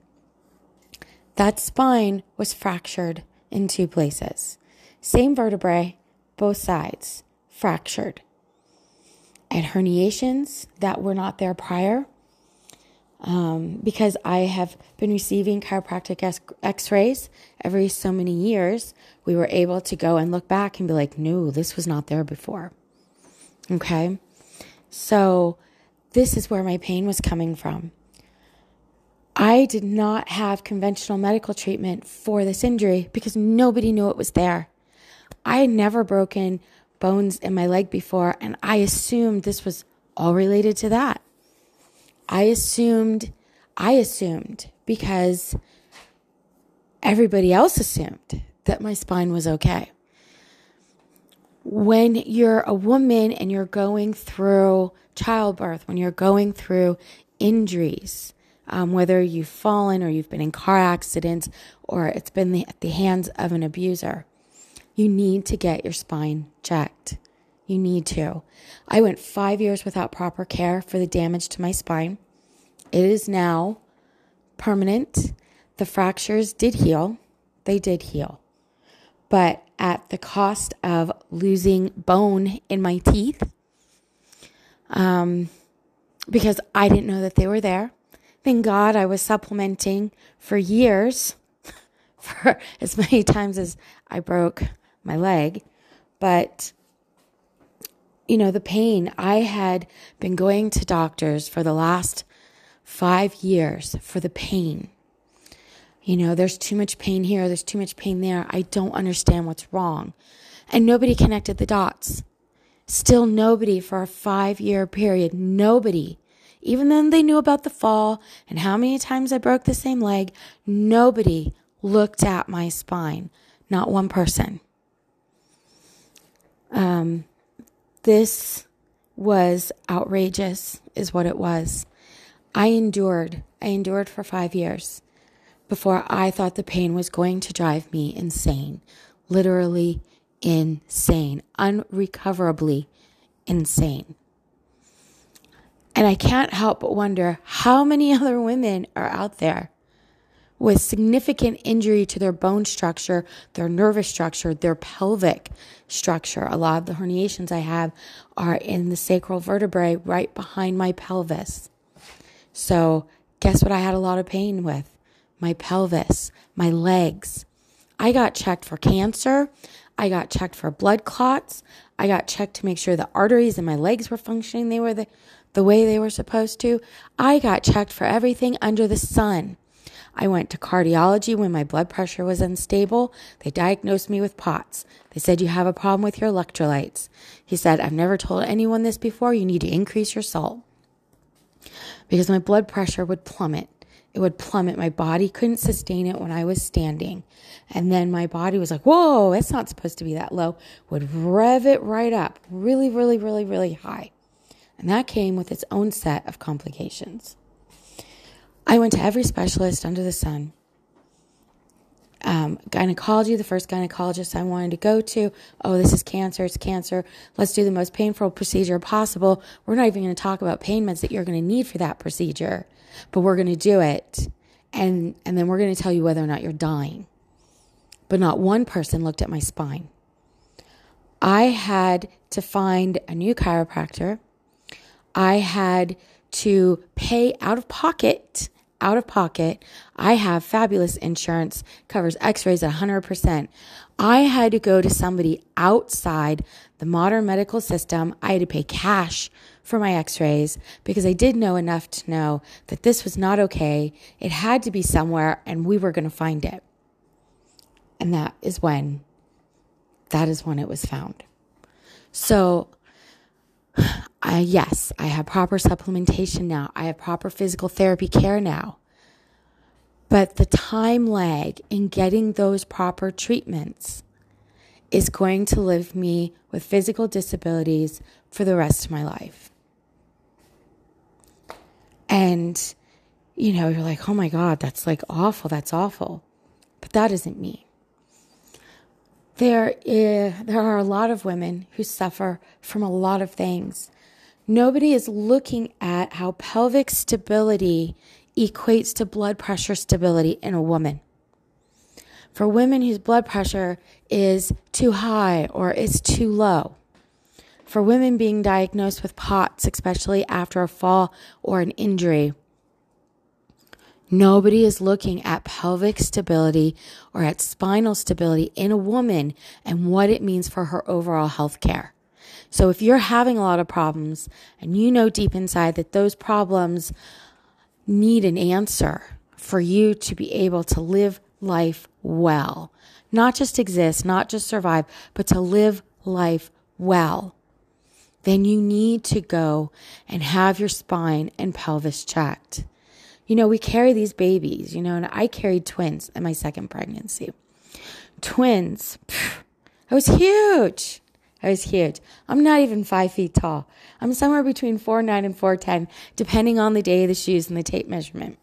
That spine was fractured in two places. Same vertebrae, both sides, fractured. I had herniations that were not there prior. Um, because I have been receiving chiropractic x-rays every so many years, we were able to go and look back and be like, no, this was not there before. Okay? So this is where my pain was coming from. I did not have conventional medical treatment for this injury because nobody knew it was there. I had never broken bones in my leg before, and I assumed this was all related to that. I assumed, I assumed because everybody else assumed that my spine was okay. When you're a woman and you're going through childbirth, when you're going through injuries, um, whether you've fallen or you've been in car accidents or it's been the, at the hands of an abuser, you need to get your spine checked. You need to. I went five years without proper care for the damage to my spine. It is now permanent. The fractures did heal. They did heal. But at the cost of losing bone in my teeth, um, because I didn't know that they were there. Thank God I was supplementing for years, for as many times as I broke my leg. But you know, the pain, I had been going to doctors for the last five years for the pain. You know, there's too much pain here. There's too much pain there. I don't understand what's wrong. And nobody connected the dots. Still nobody for a five-year period. Nobody. Even then they knew about the fall and how many times I broke the same leg. Nobody looked at my spine. Not one person. Um... This was outrageous, is what it was. I endured. I endured for five years before I thought the pain was going to drive me insane. Literally insane. Unrecoverably insane. And I can't help but wonder how many other women are out there with significant injury to their bone structure, their nervous structure, their pelvic structure. A lot of the herniations I have are in the sacral vertebrae right behind my pelvis. So guess what I had a lot of pain with? My pelvis, my legs. I got checked for cancer. I got checked for blood clots. I got checked to make sure the arteries in my legs were functioning. They were the, the way they were supposed to. I got checked for everything under the sun. I went to cardiology when my blood pressure was unstable. They diagnosed me with POTS. They said, you have a problem with your electrolytes. He said, I've never told anyone this before. You need to increase your salt. Because my blood pressure would plummet. It would plummet. My body couldn't sustain it when I was standing. And then my body was like, whoa, it's not supposed to be that low. Would rev it right up. Really, really, really, really high. And that came with its own set of complications. I went to every specialist under the sun. Um, gynecology, the first gynecologist I wanted to go to. Oh, this is cancer. It's cancer. Let's do the most painful procedure possible. We're not even going to talk about pain meds that you're going to need for that procedure, but we're going to do it. And, and then we're going to tell you whether or not you're dying. But not one person looked at my spine. I had to find a new chiropractor. I had to pay out of pocket, out of pocket. I have fabulous insurance, covers x-rays at one hundred percent. I had to go to somebody outside the modern medical system. I had to pay cash for my x-rays because I did know enough to know that this was not okay. It had to be somewhere and we were going to find it. And that is when, that is when it was found. So Uh, yes, I have proper supplementation now. I have proper physical therapy care now. But the time lag in getting those proper treatments is going to leave me with physical disabilities for the rest of my life. And, you know, you're like, oh my God, that's like awful. That's awful. But that isn't me. There is, there are a lot of women who suffer from a lot of things. Nobody is looking at how pelvic stability equates to blood pressure stability in a woman. For women whose blood pressure is too high or is too low, for women being diagnosed with POTS, especially after a fall or an injury, nobody is looking at pelvic stability or at spinal stability in a woman and what it means for her overall health care. So if you're having a lot of problems and you know deep inside that those problems need an answer for you to be able to live life well, not just exist, not just survive, but to live life well, then you need to go and have your spine and pelvis checked. You know, we carry these babies, you know, and I carried twins in my second pregnancy. Twins. Phew, I was huge. I was huge. I'm not even five feet tall. I'm somewhere between four nine and four ten, depending on the day of the shoes and the tape measurement.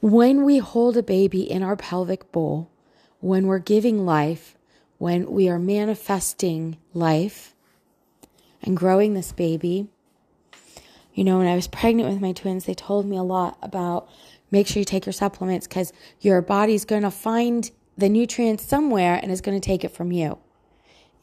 When we hold a baby in our pelvic bowl, when we're giving life, when we are manifesting life and growing this baby, you know, when I was pregnant with my twins, they told me a lot about make sure you take your supplements because your body's going to find the nutrients somewhere and it's going to take it from you.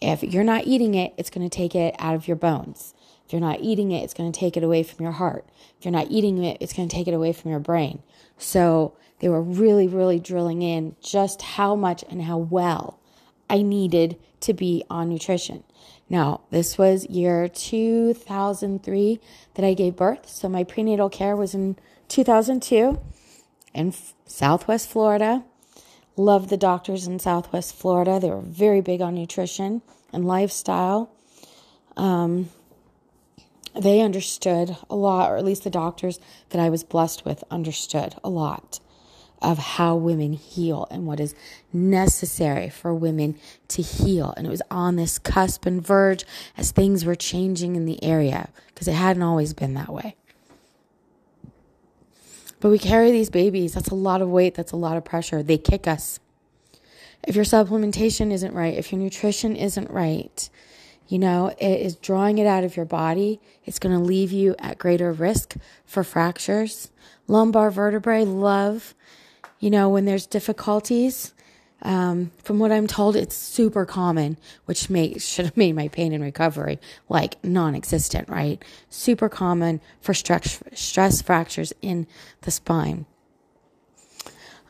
If you're not eating it, it's going to take it out of your bones. If you're not eating it, it's going to take it away from your heart. If you're not eating it, it's going to take it away from your brain. So they were really, really drilling in just how much and how well I needed to be on nutrition. Now, this was year two thousand three that I gave birth. So my prenatal care was in two thousand two in Southwest Florida. Loved the doctors in Southwest Florida. They were very big on nutrition and lifestyle. Um, they understood a lot, or at least the doctors that I was blessed with understood a lot of how women heal and what is necessary for women to heal. And it was on this cusp and verge as things were changing in the area because it hadn't always been that way. But we carry these babies. That's a lot of weight. That's a lot of pressure. They kick us. If your supplementation isn't right, if your nutrition isn't right, you know, it is drawing it out of your body. It's going to leave you at greater risk for fractures. Lumbar vertebrae, love, you know, when there's difficulties. Um, from what I'm told, it's super common, which may, should have made my pain and recovery like non-existent, right? Super common for stress, stress fractures in the spine.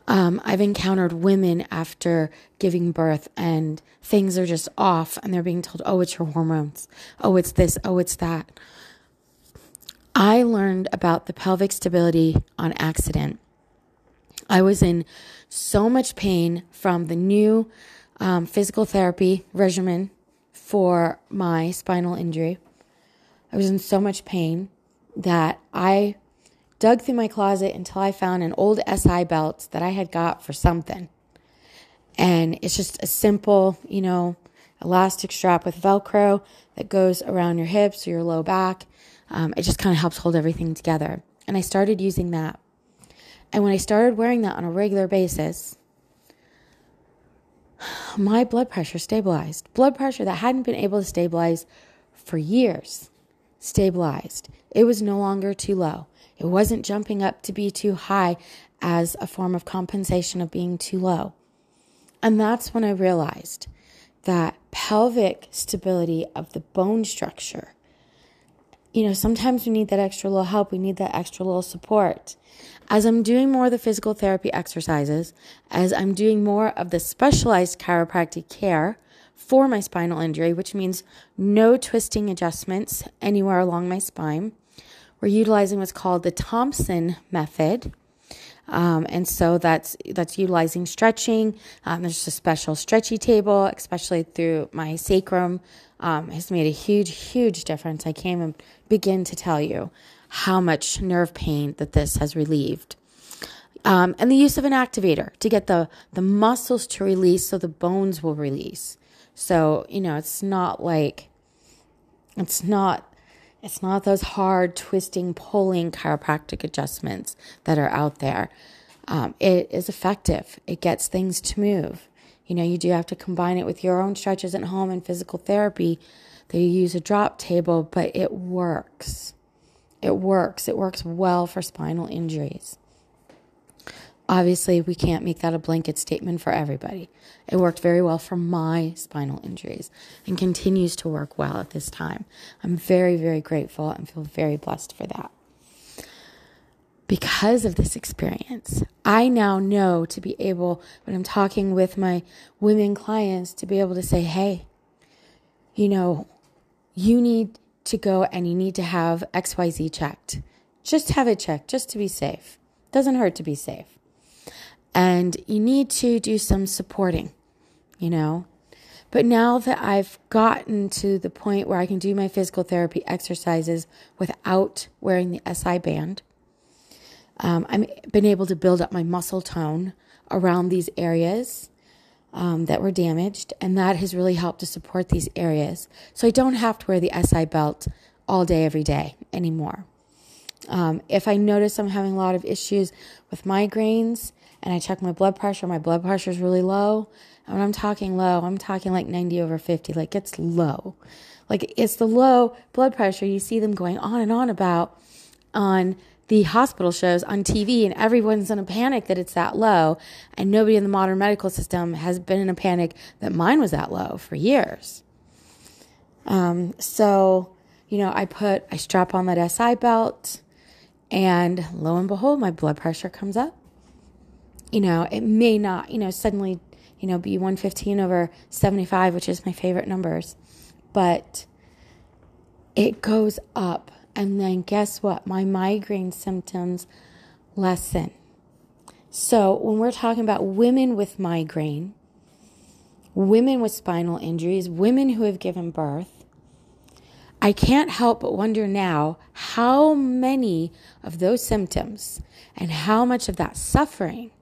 Um, I've encountered women after giving birth and things are just off and they're being told, oh, it's your hormones. Oh, it's this. Oh, it's that. I learned about the pelvic stability on accident. I was in so much pain from the new um, physical therapy regimen for my spinal injury. I was in so much pain that I dug through my closet until I found an old S I belt that I had got for something. And it's just a simple, you know, elastic strap with Velcro that goes around your hips or your low back. Um, it just kind of helps hold everything together. And I started using that. And when I started wearing that on a regular basis, my blood pressure stabilized. Blood pressure that hadn't been able to stabilize for years stabilized. It was no longer too low. It wasn't jumping up to be too high as a form of compensation of being too low. And that's when I realized that pelvic stability of the bone structure, you know, sometimes we need that extra little help. We need that extra little support. As I'm doing more of the physical therapy exercises, as I'm doing more of the specialized chiropractic care for my spinal injury, which means no twisting adjustments anywhere along my spine, we're utilizing what's called the Thompson method. Um, and so that's that's utilizing stretching. Um, there's a special stretchy table, especially through my sacrum. Um, has made a huge, huge difference. I can't even begin to tell you how much nerve pain that this has relieved. Um, and the use of an activator to get the, the muscles to release so the bones will release. So, you know, it's not like, it's not, It's not those hard, twisting, pulling chiropractic adjustments that are out there. Um, it is effective. It gets things to move. You know, you do have to combine it with your own stretches at home and physical therapy. They use a drop table, but it works. It works. It works well for spinal injuries. Obviously, we can't make that a blanket statement for everybody. It worked very well for my spinal injuries and continues to work well at this time. I'm very, very grateful and feel very blessed for that. Because of this experience, I now know to be able, when I'm talking with my women clients, to be able to say, hey, you know, you need to go and you need to have X Y Z checked. Just have it checked, just to be safe. Doesn't hurt to be safe. And you need to do some supporting, you know. But now that I've gotten to the point where I can do my physical therapy exercises without wearing the S I band, um, I've been able to build up my muscle tone around these areas um, that were damaged. And that has really helped to support these areas. So I don't have to wear the S I belt all day, every day anymore. Um, if I notice I'm having a lot of issues with migraines, and I check my blood pressure, my blood pressure is really low. And when I'm talking low, I'm talking like ninety over fifty. Like, it's low. Like, it's the low blood pressure you see them going on and on about on the hospital shows on T V. And everyone's in a panic that it's that low. And nobody in the modern medical system has been in a panic that mine was that low for years. Um, so, you know, I put, I strap on that S I belt. And lo and behold, my blood pressure comes up. You know, it may not, you know, suddenly, you know, be one fifteen over seventy-five, which is my favorite numbers, but it goes up. And then guess what? My migraine symptoms lessen. So when we're talking about women with migraine, women with spinal injuries, women who have given birth, I can't help but wonder now how many of those symptoms and how much of that suffering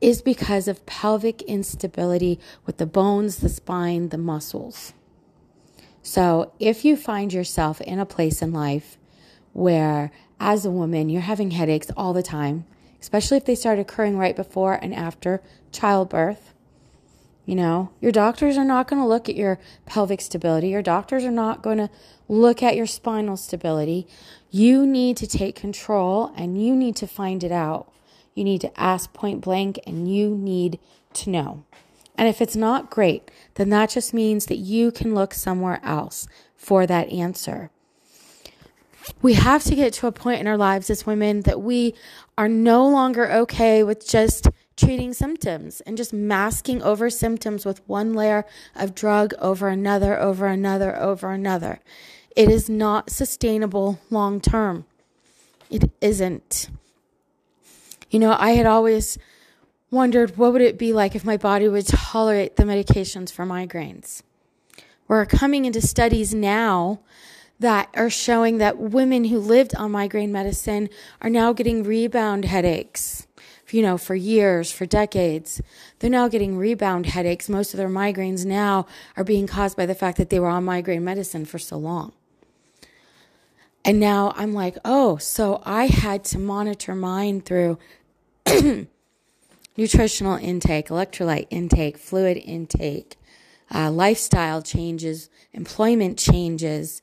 is because of pelvic instability with the bones, the spine, the muscles. So if you find yourself in a place in life where, as a woman, you're having headaches all the time, especially if they start occurring right before and after childbirth, you know, your doctors are not going to look at your pelvic stability. Your doctors are not going to look at your spinal stability. You need to take control and you need to find it out. You need to ask point blank and you need to know. And if it's not great, then that just means that you can look somewhere else for that answer. We have to get to a point in our lives as women that we are no longer okay with just treating symptoms and just masking over symptoms with one layer of drug over another, over another, over another. It is not sustainable long term. It isn't. You know, I had always wondered, what would it be like if my body would tolerate the medications for migraines? We're coming into studies now that are showing that women who lived on migraine medicine are now getting rebound headaches, you know, for years, for decades. They're now getting rebound headaches. Most of their migraines now are being caused by the fact that they were on migraine medicine for so long. And now I'm like, oh, so I had to monitor mine through nutritional intake, electrolyte intake, fluid intake, uh, lifestyle changes, employment changes.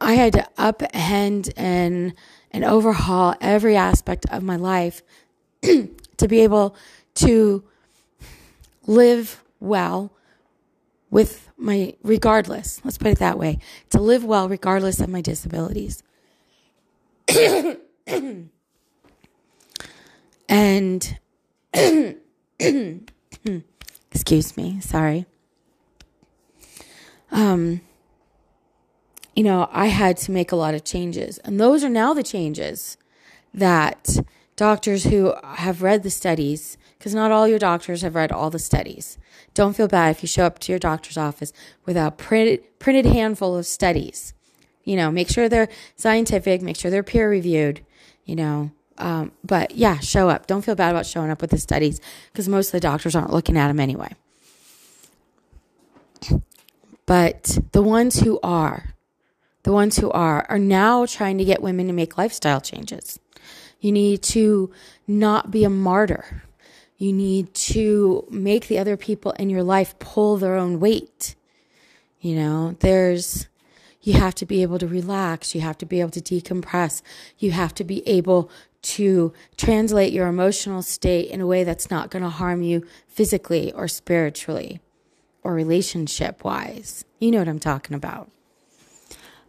I had to upend and, and overhaul every aspect of my life to be able to live well with my, regardless, let's put it that way, to live well regardless of my disabilities. And, excuse me, sorry. Um, you know, I had to make a lot of changes. And those are now the changes that doctors who have read the studies, because not all your doctors have read all the studies. Don't feel bad if you show up to your doctor's office with a printed, printed handful of studies. You know, make sure they're scientific, make sure they're peer reviewed, you know. Um, but yeah, show up. Don't feel bad about showing up with the studies because most of the doctors aren't looking at them anyway. But the ones who are, the ones who are, are now trying to get women to make lifestyle changes. You need to not be a martyr. You need to make the other people in your life pull their own weight. You know, there's, you have to be able to relax. You have to be able to decompress. You have to be able to translate your emotional state in a way that's not going to harm you physically or spiritually or relationship-wise. You know what I'm talking about.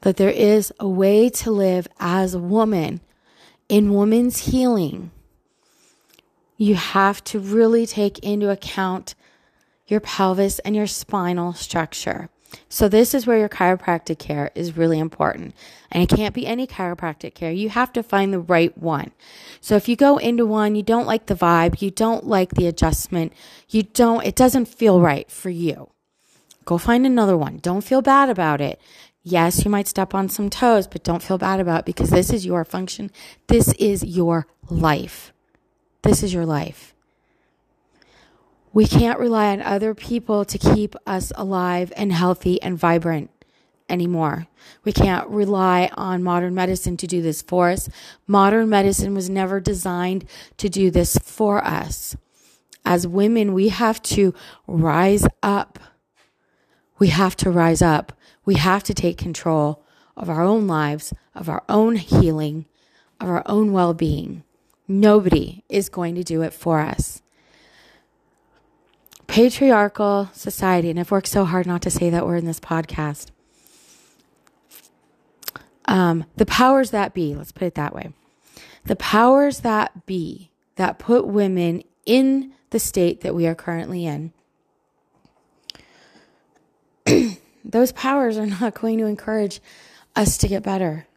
That there is a way to live as a woman in woman's healing. You have to really take into account your pelvis and your spinal structure. So this is where your chiropractic care is really important. And it can't be any chiropractic care. You have to find the right one. So if you go into one, you don't like the vibe, you don't like the adjustment, you don't, it doesn't feel right for you, go find another one. Don't feel bad about it. Yes, you might step on some toes, but don't feel bad about it, because this is your function. This is your life. This is your life. We can't rely on other people to keep us alive and healthy and vibrant anymore. We can't rely on modern medicine to do this for us. Modern medicine was never designed to do this for us. As women, we have to rise up. We have to rise up. We have to take control of our own lives, of our own healing, of our own well-being. Nobody is going to do it for us. Patriarchal society, and I've worked so hard not to say that word in this podcast. Um, the powers that be, let's put it that way. The powers that be that put women in the state that we are currently in, those powers are not going to encourage us to get better.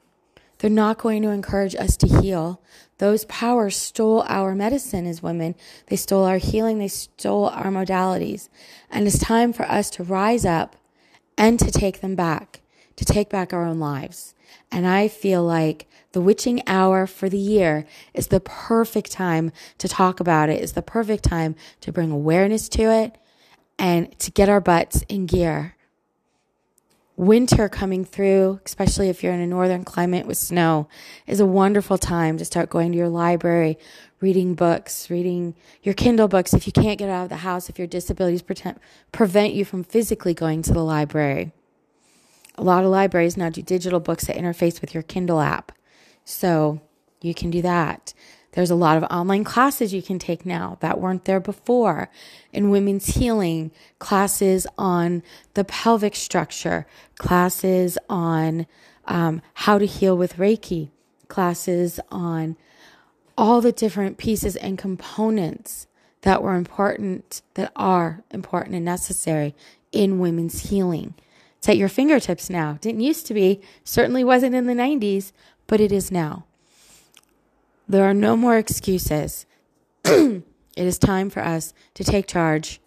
They're not going to encourage us to heal. Those powers stole our medicine as women. They stole our healing. They stole our modalities. And it's time for us to rise up and to take them back, to take back our own lives. And I feel like the witching hour for the year is the perfect time to talk about it. It's the perfect time to bring awareness to it and to get our butts in gear. Winter coming through, especially if you're in a northern climate with snow, is a wonderful time to start going to your library, reading books, reading your Kindle books. If you can't get out of the house, if your disabilities pretend, prevent you from physically going to the library. A lot of libraries now do digital books that interface with your Kindle app. So you can do that. There's a lot of online classes you can take now that weren't there before, in women's healing, classes on the pelvic structure, classes on um, how to heal with Reiki, classes on all the different pieces and components that were important, that are important and necessary in women's healing. It's at your fingertips now. Didn't used to be, certainly wasn't in the nineties, but it is now. There are no more excuses. It is time for us to take charge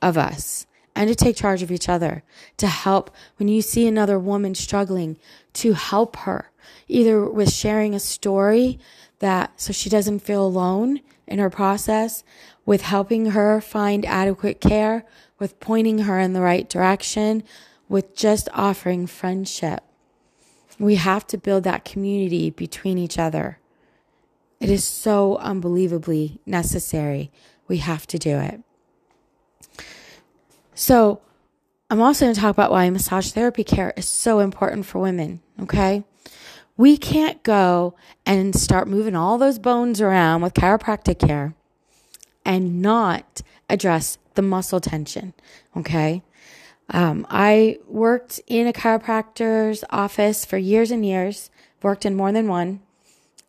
of us and to take charge of each other, to help when you see another woman struggling, to help her, either with sharing a story that so she doesn't feel alone in her process, with helping her find adequate care, with pointing her in the right direction, with just offering friendship. We have to build that community between each other. It is so unbelievably necessary. We have to do it. So I'm also going to talk about why massage therapy care is so important for women, okay? We can't go and start moving all those bones around with chiropractic care and not address the muscle tension, okay? Um, I worked in a chiropractor's office for years and years, worked in more than one.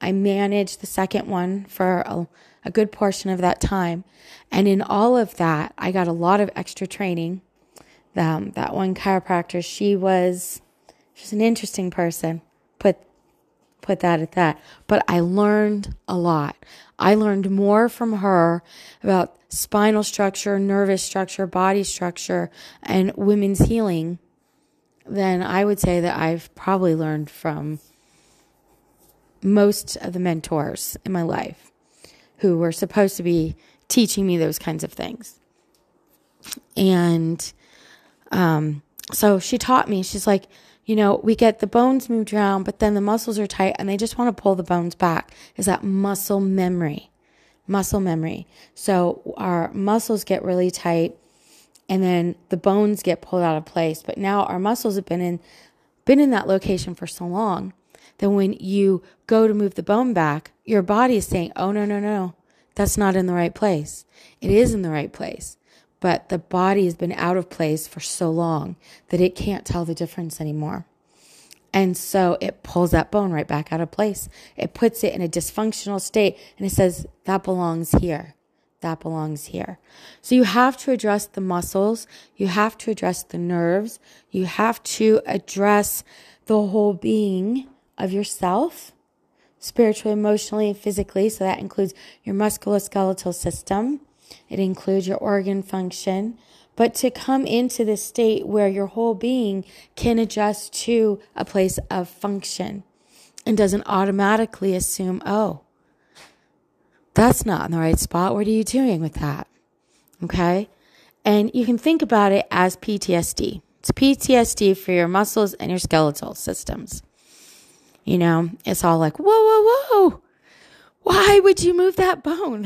I managed the second one for a, a good portion of that time. And in all of that, I got a lot of extra training. Um, that one chiropractor, she was, she was an interesting person. Put, put that at that. But I learned a lot. I learned more from her about spinal structure, nervous structure, body structure, and women's healing than I would say that I've probably learned from most of the mentors in my life who were supposed to be teaching me those kinds of things. And um, so she taught me, she's like, you know, we get the bones moved around, but then the muscles are tight and they just want to pull the bones back. Is that muscle memory, muscle memory. So our muscles get really tight and then the bones get pulled out of place. But now our muscles have been in, been in that location for so long that when you go to move the bone back, your body is saying, oh, no, no, no, that's not in the right place. It is in the right place. But the body has been out of place for so long that it can't tell the difference anymore. And so it pulls that bone right back out of place. It puts it in a dysfunctional state and it says, that belongs here. That belongs here. So you have to address the muscles. You have to address the nerves. You have to address the whole being of yourself, spiritually, emotionally, and physically. So that includes your musculoskeletal system. It includes your organ function, but to come into this state where your whole being can adjust to a place of function and doesn't automatically assume, oh, that's not in the right spot. What are you doing with that? Okay. And you can think about it as P T S D. It's P T S D for your muscles and your skeletal systems. You know, it's all like, whoa, whoa, whoa. Why would you move that bone?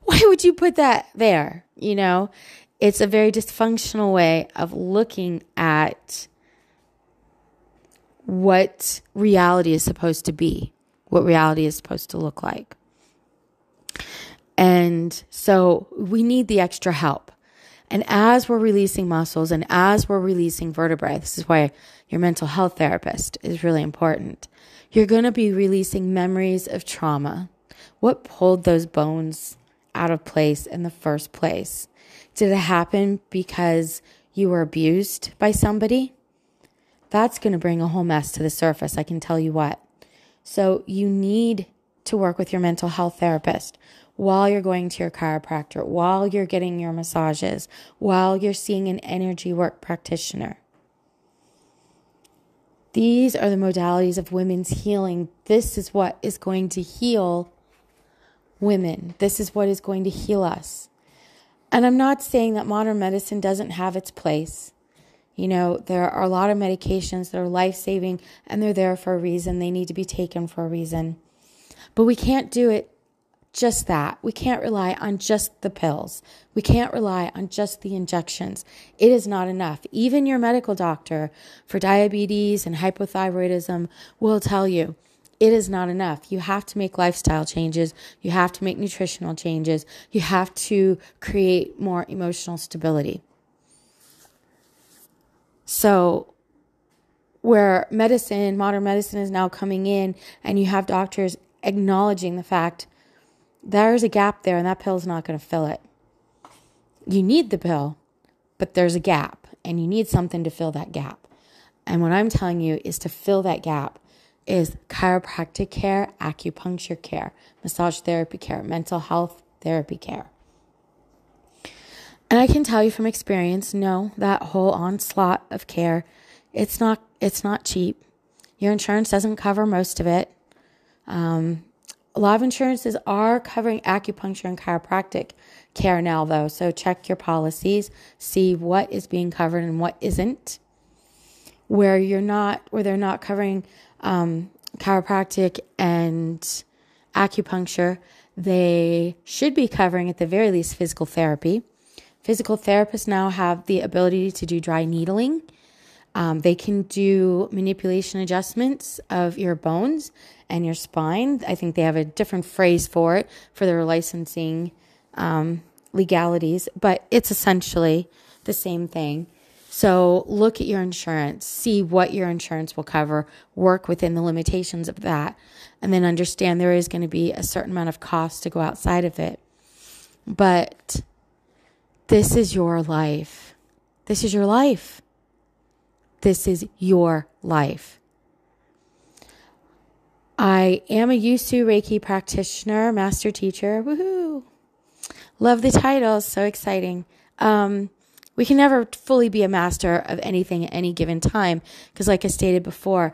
Why would you put that there? You know, it's a very dysfunctional way of looking at what reality is supposed to be, what reality is supposed to look like. And so we need the extra help. And as we're releasing muscles and as we're releasing vertebrae, this is why your mental health therapist is really important. You're going to be releasing memories of trauma. What pulled those bones out of place in the first place? Did it happen because you were abused by somebody? That's going to bring a whole mess to the surface, I can tell you what. So you need to work with your mental health therapist while you're going to your chiropractor, while you're getting your massages, while you're seeing an energy work practitioner. These are the modalities of women's healing. This is what is going to heal women. This is what is going to heal us. And I'm not saying that modern medicine doesn't have its place. You know, there are a lot of medications that are life-saving and they're there for a reason. They need to be taken for a reason. But we can't do it just that. We can't rely on just the pills. We can't rely on just the injections. It is not enough. Even your medical doctor for diabetes and hypothyroidism will tell you it is not enough. You have to make lifestyle changes. You have to make nutritional changes. You have to create more emotional stability. So where medicine, modern medicine is now coming in and you have doctors acknowledging the fact there's a gap there and that pill is not going to fill it. You need the pill, but there's a gap and you need something to fill that gap. And what I'm telling you is to fill that gap is chiropractic care, acupuncture care, massage therapy care, mental health therapy care. And I can tell you from experience, no, that whole onslaught of care, it's not, it's not cheap. Your insurance doesn't cover most of it. Um, A lot of insurances are covering acupuncture and chiropractic care now, though. So check your policies, see what is being covered and what isn't. Where you're not, where they're not covering um, chiropractic and acupuncture, they should be covering at the very least physical therapy. Physical therapists now have the ability to do dry needling. Um, they can do manipulation adjustments of your bones and your spine. I think they have a different phrase for it for their licensing um, legalities, but it's essentially the same thing. So look at your insurance, see what your insurance will cover, work within the limitations of that, and then understand there is going to be a certain amount of cost to go outside of it. But this is your life. This is your life. This is your life. I am a Usui Reiki practitioner, master teacher. Woohoo! Love the title. So exciting. Um, we can never fully be a master of anything at any given time because, like I stated before,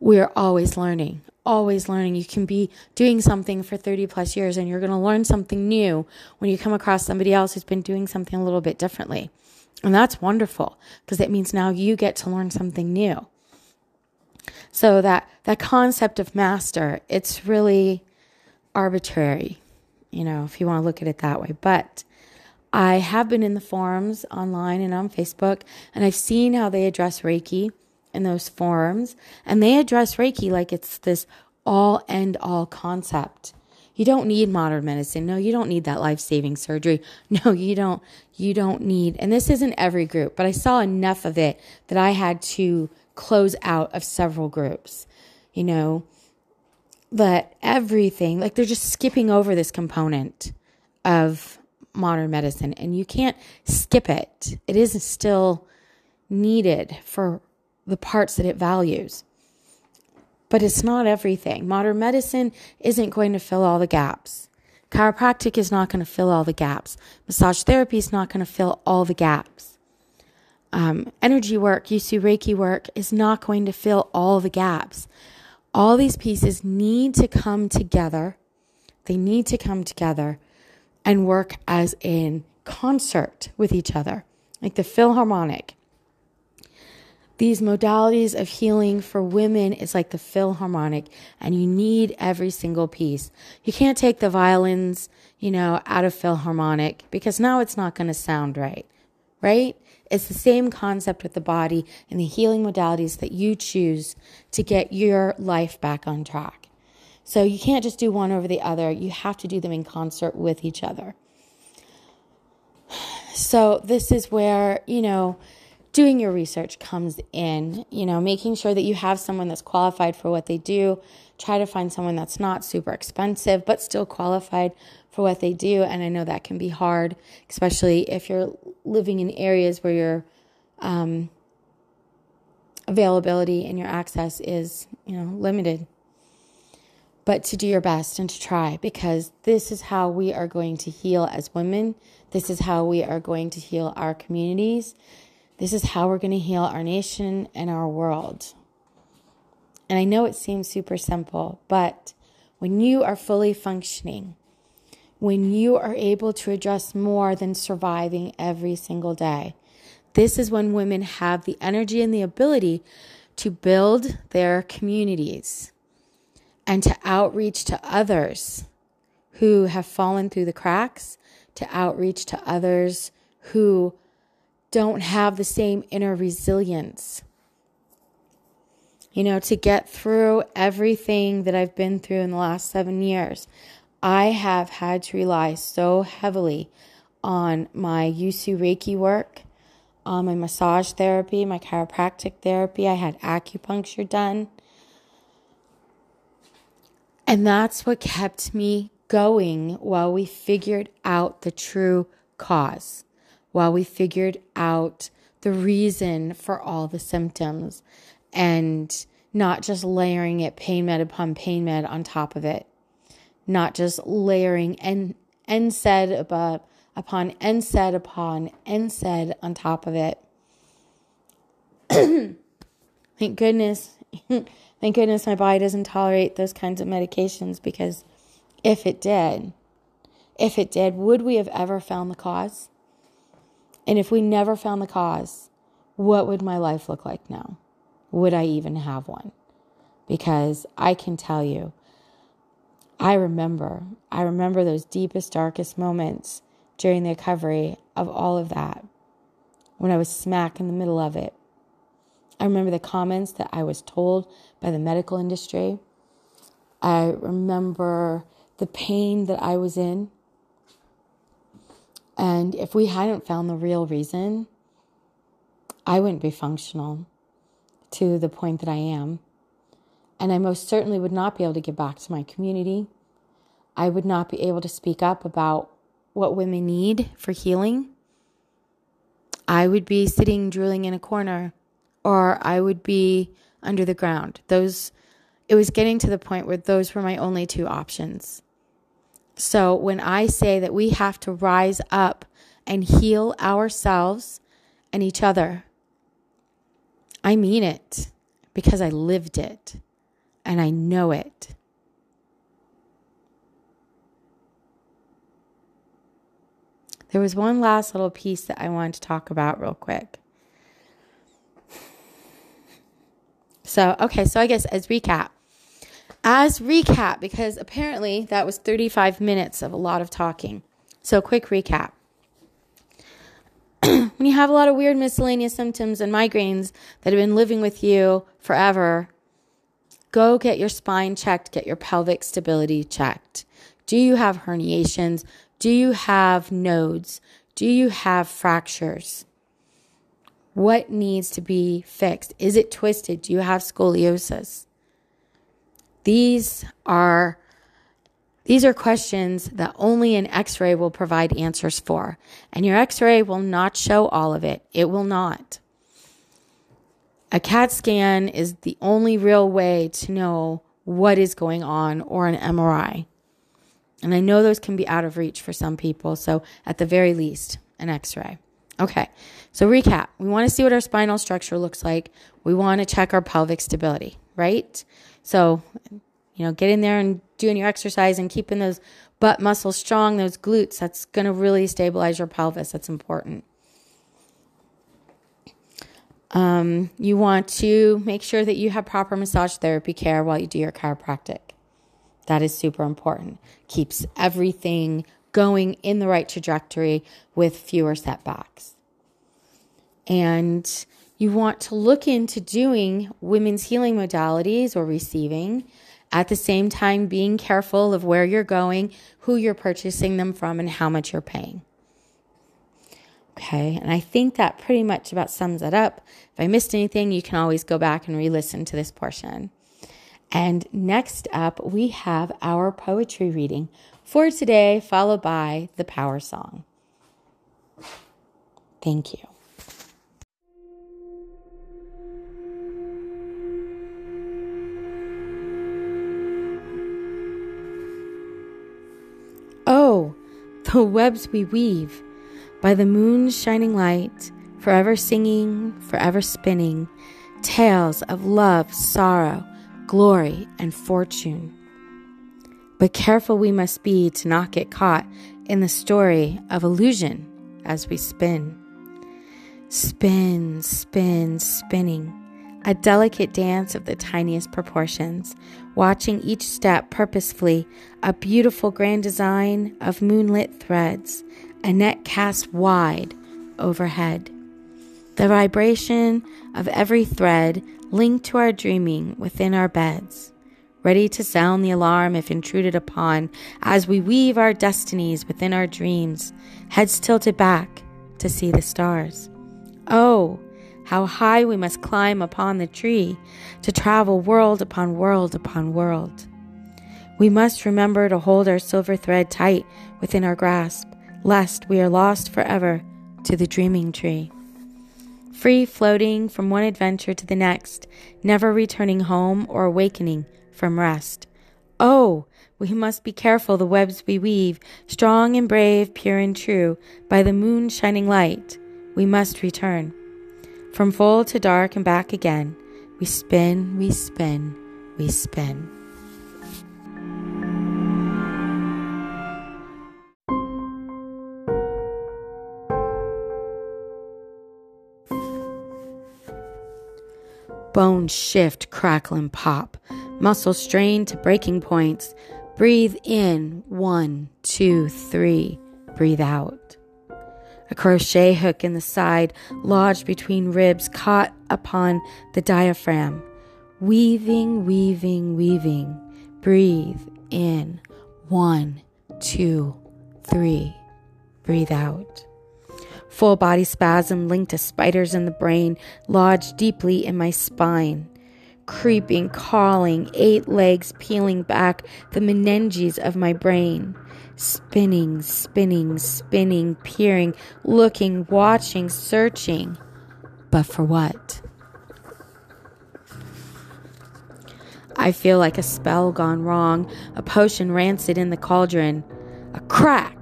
we're always learning, always learning. You can be doing something for thirty plus years and you're going to learn something new when you come across somebody else who's been doing something a little bit differently. And that's wonderful because it means now you get to learn something new. So that, that concept of master, it's really arbitrary, you know, if you want to look at it that way. But I have been in the forums online and on Facebook, and I've seen how they address Reiki in those forums. And they address Reiki like it's this all end all concept. You don't need modern medicine. No, you don't need that life-saving surgery. No, you don't, you don't need, and this isn't every group, but I saw enough of it that I had to close out of several groups, you know, that everything, like they're just skipping over this component of modern medicine, and you can't skip it. It is still needed for the parts that it values. But it's not everything. Modern medicine isn't going to fill all the gaps. Chiropractic is not going to fill all the gaps. Massage therapy is not going to fill all the gaps. Um, energy work, Usui Reiki work is not going to fill all the gaps. All these pieces need to come together. They need to come together and work as in concert with each other, like the Philharmonic. These modalities of healing for women is like the Philharmonic, and you need every single piece. You can't take the violins, you know, out of Philharmonic because now it's not going to sound right, right? It's the same concept with the body and the healing modalities that you choose to get your life back on track. So you can't just do one over the other. You have to do them in concert with each other. So this is where, you know, doing your research comes in, you know, making sure that you have someone that's qualified for what they do. Try to find someone that's not super expensive, but still qualified for what they do. And I know that can be hard, especially if you're living in areas where your um, availability and your access is, you know, limited. But to do your best and to try, because this is how we are going to heal as women. This is how we are going to heal our communities. This is how we're going to heal our nation and our world. And I know it seems super simple, but when you are fully functioning, when you are able to address more than surviving every single day, this is when women have the energy and the ability to build their communities and to outreach to others who have fallen through the cracks, to outreach to others who don't have the same inner resilience. You know, to get through everything that I've been through in the last seven years, I have had to rely so heavily on my Usui Reiki work, on my massage therapy, my chiropractic therapy. I had acupuncture done. And that's what kept me going while we figured out the true cause. While we figured out the reason for all the symptoms and not just layering it pain med upon pain med on top of it, not just layering and N SAD above, upon N SAD upon N SAD on top of it. Thank goodness, thank goodness my body doesn't tolerate those kinds of medications, because if it did, if it did, would we have ever found the cause? And if we never found the cause, what would my life look like now? Would I even have one? Because I can tell you, I remember, I remember those deepest, darkest moments during the recovery of all of that, when I was smack in the middle of it. I remember the comments that I was told by the medical industry. I remember the pain that I was in. And if we hadn't found the real reason, I wouldn't be functional to the point that I am. And I most certainly would not be able to give back to my community. I would not be able to speak up about what women need for healing. I would be sitting drooling in a corner, or I would be under the ground. Those, it was getting to the point where those were my only two options. So when I say that we have to rise up and heal ourselves and each other, I mean it, because I lived it and I know it. There was one last little piece that I wanted to talk about real quick. So, okay, so I guess as recap, as recap, because apparently that was thirty-five minutes of a lot of talking. So quick recap. When you have a lot of weird miscellaneous symptoms and migraines that have been living with you forever, go get your spine checked, get your pelvic stability checked. Do you have herniations? Do you have nodes? Do you have fractures? What needs to be fixed? Is it twisted? Do you have scoliosis? These are these are questions that only an x-ray will provide answers for. And your x-ray will not show all of it. It will not. A CAT scan is the only real way to know what is going on, or an M R I. And I know those can be out of reach for some people. So at the very least, an x-ray. Okay, so recap. We want to see what our spinal structure looks like. We want to check our pelvic stability, right? So, you know, get in there and doing your exercise and keeping those butt muscles strong, those glutes, that's going to really stabilize your pelvis. That's important. Um, you want to make sure that you have proper massage therapy care while you do your chiropractic. That is super important. Keeps everything going in the right trajectory with fewer setbacks. And you want to look into doing women's healing modalities or receiving, at the same time being careful of where you're going, who you're purchasing them from, and how much you're paying. Okay, and I think that pretty much about sums it up. If I missed anything, you can always go back and re-listen to this portion. And next up, we have our poetry reading for today, followed by the power song. Thank you. Oh, the webs we weave by the moon's shining light, forever singing, forever spinning, tales of love, sorrow, glory, and fortune. But careful we must be to not get caught in the story of illusion as we spin. Spin, spin, spinning, a delicate dance of the tiniest proportions, watching each step purposefully, a beautiful grand design of moonlit threads, a net cast wide overhead. The vibration of every thread linked to our dreaming within our beds, ready to sound the alarm if intruded upon, as we weave our destinies within our dreams, heads tilted back to see the stars. Oh, how high we must climb upon the tree to travel world upon world upon world. We must remember to hold our silver thread tight within our grasp, lest we are lost forever to the dreaming tree. Free floating from one adventure to the next, never returning home or awakening from rest. Oh, we must be careful the webs we weave, strong and brave, pure and true, by the moon shining light, we must return. From full to dark and back again, we spin, we spin, we spin. Bones shift, crackle, and pop. Muscles strain to breaking points. Breathe in. One, two, three. Breathe out. A crochet hook in the side, lodged between ribs, caught upon the diaphragm. Weaving, weaving, weaving. Breathe in. One, two, three. Breathe out. Full body spasm linked to spiders in the brain, lodged deeply in my spine. Creeping, crawling, eight legs peeling back the meninges of my brain. Spinning, spinning, spinning, peering, looking, watching, searching. But for what? I feel like a spell gone wrong, a potion rancid in the cauldron. A crack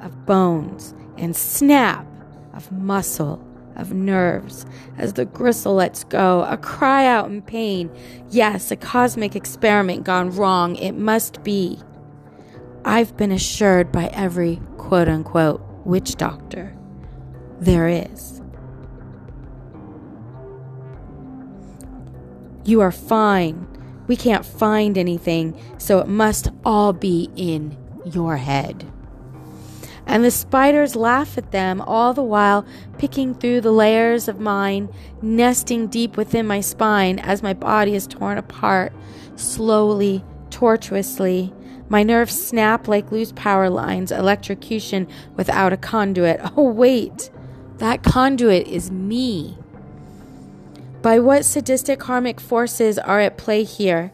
of bones and snap of muscle, of nerves, as the gristle lets go, a cry out in pain. Yes, a cosmic experiment gone wrong. It must be. I've been assured by every quote-unquote witch doctor there is. You are fine. We can't find anything, so it must all be in your head. And the spiders laugh at them, all the while picking through the layers of mine, nesting deep within my spine as my body is torn apart, slowly, tortuously. My nerves snap like loose power lines, electrocution without a conduit. Oh, wait, that conduit is me. By what sadistic harmic forces are at play here?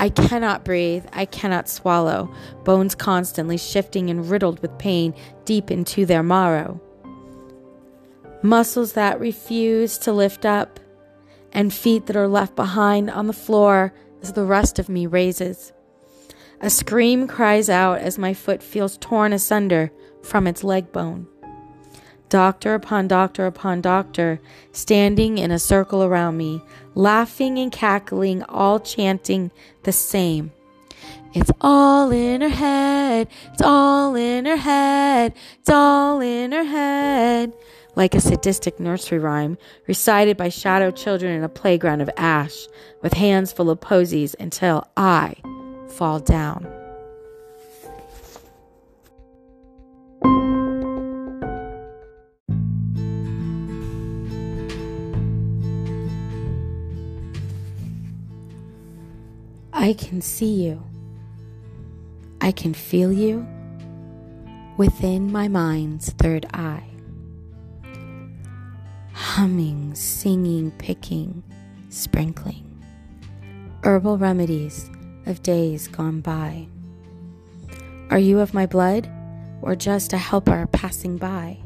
I cannot breathe. I cannot swallow. Bones constantly shifting and riddled with pain deep into their marrow. Muscles that refuse to lift up, and feet that are left behind on the floor as the rest of me raises. A scream cries out as my foot feels torn asunder from its leg bone. Doctor upon doctor upon doctor, standing in a circle around me, laughing and cackling, all chanting the same. It's all in her head, it's all in her head, it's all in her head. Like a sadistic nursery rhyme, recited by shadow children in a playground of ash, with hands full of posies until I fall down. I can see you. I can feel you within my mind's third eye. Humming, singing, picking, sprinkling. Herbal remedies of days gone by. Are you of my blood or just a helper passing by?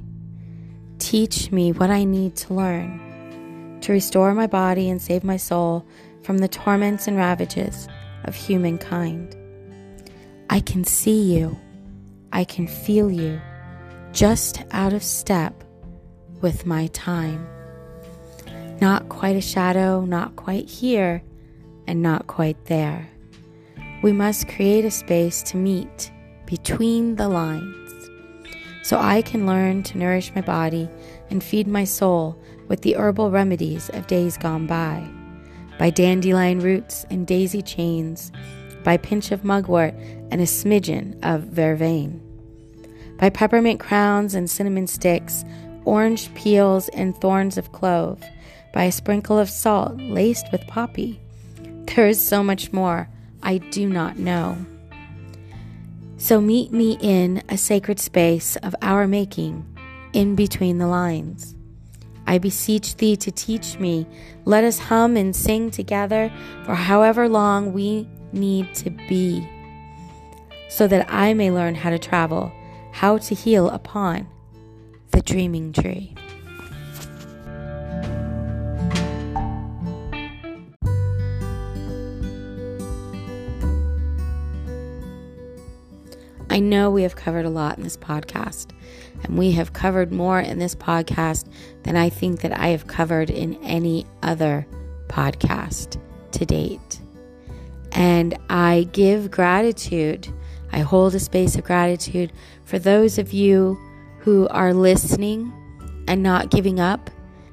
Teach me what I need to learn to restore my body and save my soul from the torments and ravages of humankind. I can see you, I can feel you, just out of step with my time. Not quite a shadow, not quite here, and not quite there. We must create a space to meet between the lines, so I can learn to nourish my body and feed my soul with the herbal remedies of days gone by. By dandelion roots and daisy chains, by pinch of mugwort and a smidgen of vervain, by peppermint crowns and cinnamon sticks, orange peels and thorns of clove, by a sprinkle of salt laced with poppy. There is so much more I do not know. So meet me in a sacred space of our making, in between the lines. I beseech thee to teach me. Let us hum and sing together for however long we need to be, so that I may learn how to travel, how to heal upon the dreaming tree. I know we have covered a lot in this podcast, and we have covered more in this podcast than I think that I have covered in any other podcast to date. And I give gratitude. I hold a space of gratitude for those of you who are listening and not giving up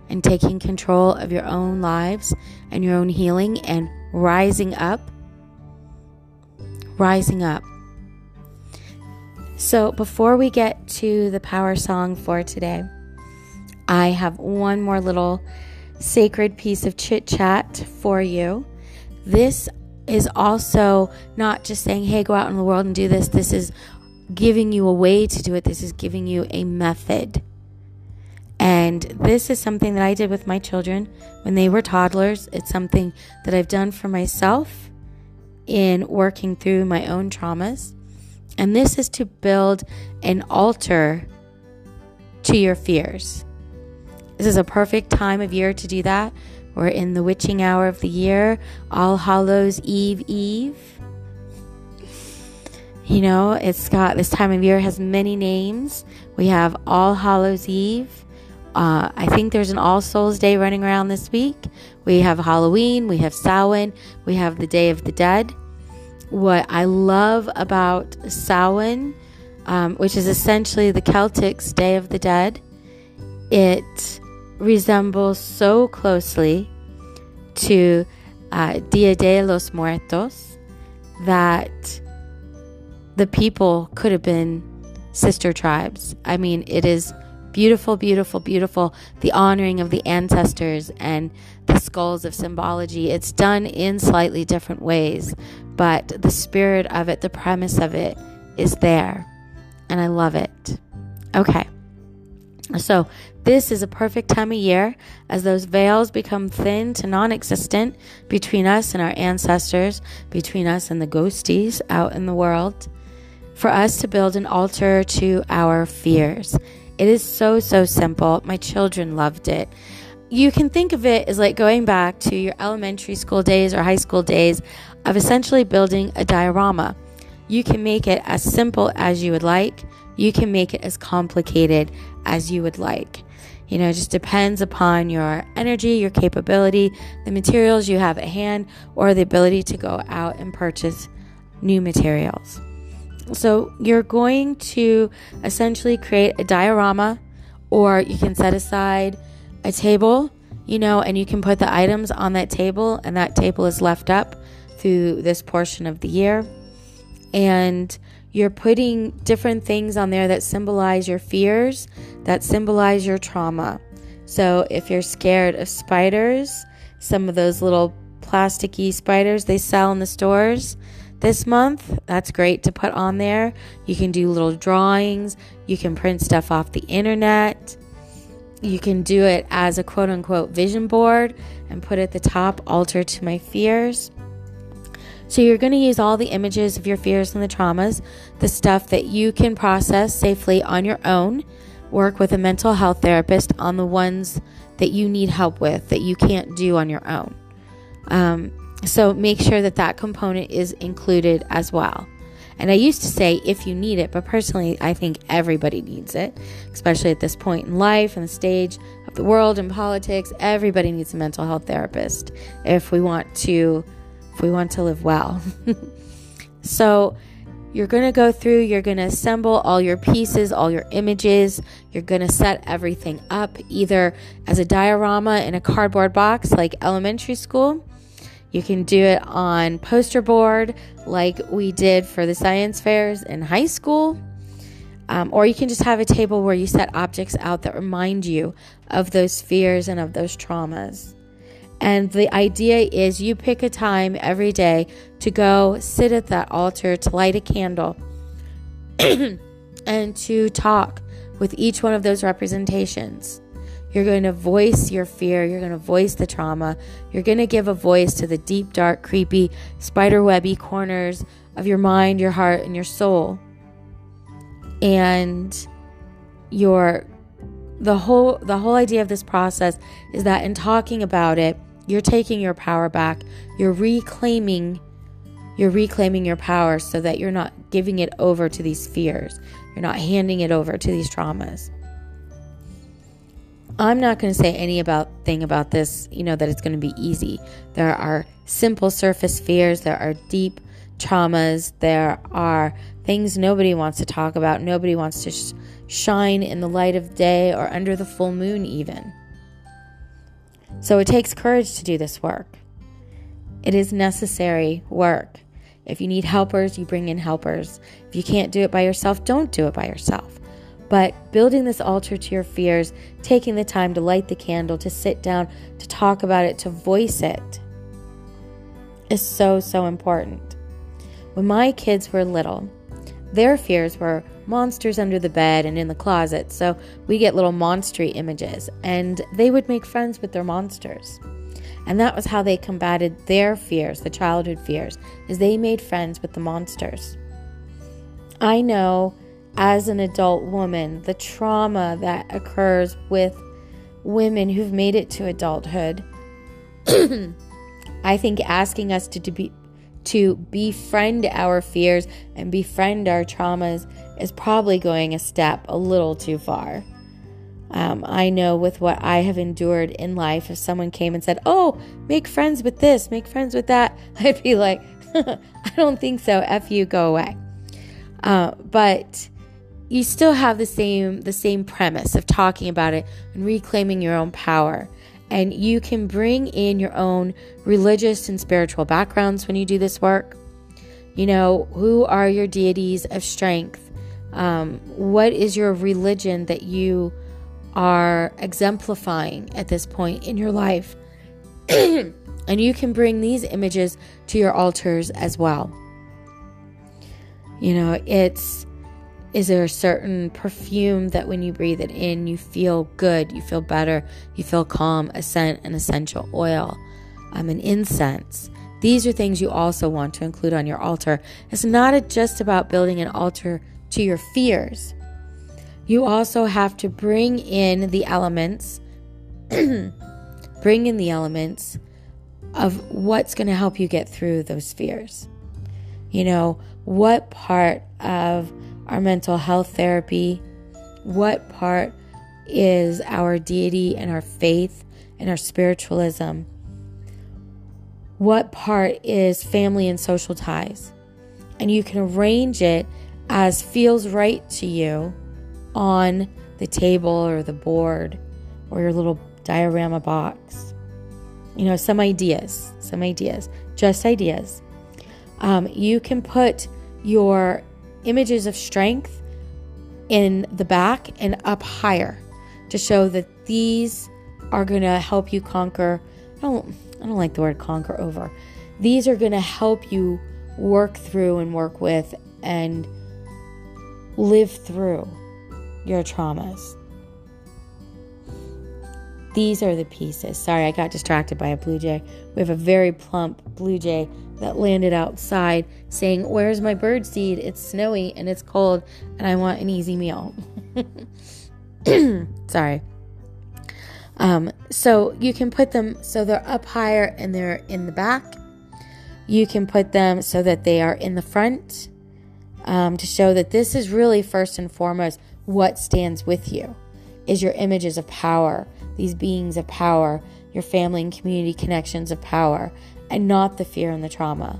and taking control of your own lives and your own healing and rising up, rising up. So before we get to the power song for today, I have one more little sacred piece of chit chat for you. This is also not just saying, hey, go out in the world and do this. This is giving you a way to do it. This is giving you a method. And this is something that I did with my children when they were toddlers. It's something that I've done for myself in working through my own traumas. And this is to build an altar to your fears. This is a perfect time of year to do that. We're in the witching hour of the year, All Hallows Eve Eve. You know, it's got, this time of year has many names. We have All Hallows Eve. Uh, I think there's an All Souls Day running around this week. We have Halloween, we have Samhain, we have the Day of the Dead. What I love about Samhain, um, which is essentially the Celtics' Day of the Dead. It resembles so closely to uh, Dia de los Muertos that the people could have been sister tribes. I mean, it is beautiful, beautiful, beautiful. The honoring of the ancestors and the skulls of symbology. It's done in slightly different ways, but the spirit of it, the premise of it is there. And I love it. Okay. So this is a perfect time of year as those veils become thin to non-existent between us and our ancestors, between us and the ghosties out in the world, for us to build an altar to our fears. It is so, so simple. My children loved it. You can think of it as like going back to your elementary school days or high school days of essentially building a diorama. You can make it as simple as you would like. You can make it as complicated as you would like. You know, it just depends upon your energy, your capability, the materials you have at hand, or the ability to go out and purchase new materials. So you're going to essentially create a diorama, or you can set aside a table, you know, and you can put the items on that table, and that table is left up through this portion of the year. And you're putting different things on there that symbolize your fears, that symbolize your trauma. So if you're scared of spiders, some of those little plasticky spiders they sell in the stores this month, that's great to put on there. You can do little drawings. You can print stuff off the internet. You can do it as a quote-unquote vision board and put at the top, altar to my fears. So you're going to use all the images of your fears and the traumas, the stuff that you can process safely on your own, work with a mental health therapist on the ones that you need help with, that you can't do on your own. Um, so make sure that that component is included as well. And I used to say if you need it, but personally, I think everybody needs it, especially at this point in life and the stage of the world and politics. Everybody needs a mental health therapist if we want to we want to live well. So you're going to go through, you're going to assemble all your pieces, all your images. You're going to set everything up either as a diorama in a cardboard box like elementary school. You can do it on poster board like we did for the science fairs in high school. Um, or you can just have a table where you set objects out that remind you of those fears and of those traumas. And the idea is you pick a time every day to go sit at that altar, to light a candle, and to talk with each one of those representations. You're going to voice your fear. You're going to voice the trauma. You're going to give a voice to the deep, dark, creepy, spiderwebby corners of your mind, your heart, and your soul. And your the whole the whole idea of this process is that in talking about it, you're taking your power back. You're reclaiming, you're reclaiming your power so that you're not giving it over to these fears. You're not handing it over to these traumas. I'm not going to say any about thing about this, you know, that it's going to be easy. There are simple surface fears. There are deep traumas. There are things nobody wants to talk about. Nobody wants to sh- shine in the light of day or under the full moon even. So it takes courage to do this work. It is necessary work. If you need helpers, you bring in helpers. If you can't do it by yourself, don't do it by yourself. But building this altar to your fears, taking the time to light the candle, to sit down, to talk about it, to voice it, is so, so important. When my kids were little, their fears were monsters under the bed and in the closet, so we get little monstery images, and they would make friends with their monsters. And that was how they combated their fears, the childhood fears, is they made friends with the monsters. I know as an adult woman, the trauma that occurs with women who've made it to adulthood, I think asking us to, to be to befriend our fears and befriend our traumas is probably going a step a little too far. Um, I know with what I have endured in life, if someone came and said, oh, make friends with this, make friends with that, I'd be like, I don't think so. F you, go away. Uh, but you still have the same the same premise of talking about it and reclaiming your own power. And you can bring in your own religious and spiritual backgrounds when you do this work. You know, who are your deities of strength? Um, what is your religion that you are exemplifying at this point in your life? And you can bring these images to your altars as well. You know, it's, is there a certain perfume that when you breathe it in, you feel good, you feel better, you feel calm? A scent, an essential oil, um, an incense. These are things you also want to include on your altar. It's not just about building an altar to your fears. You also have to bring in the elements, bring in the elements of what's going to help you get through those fears. You know, what part of our mental health therapy, what part is our deity and our faith and our spiritualism? What part is family and social ties? And you can arrange it as feels right to you on the table or the board or your little diorama box. You know, some ideas, some ideas, just ideas. Um, you can put your images of strength in the back and up higher to show that these are going to help you conquer. I don't, I don't like the word conquer over. These are going to help you work through and work with and live through your traumas. These are the pieces. Sorry, I got distracted by a blue jay. We have a very plump blue jay that landed outside saying, "Where's my bird seed? It's snowy and it's cold and I want an easy meal." Sorry. Um, so you can put them so they're up higher and they're in the back. You can put them so that they are in the front, um, to show that this is really first and foremost what stands with you is your images of power, these beings of power, your family and community connections of power, and not the fear and the trauma.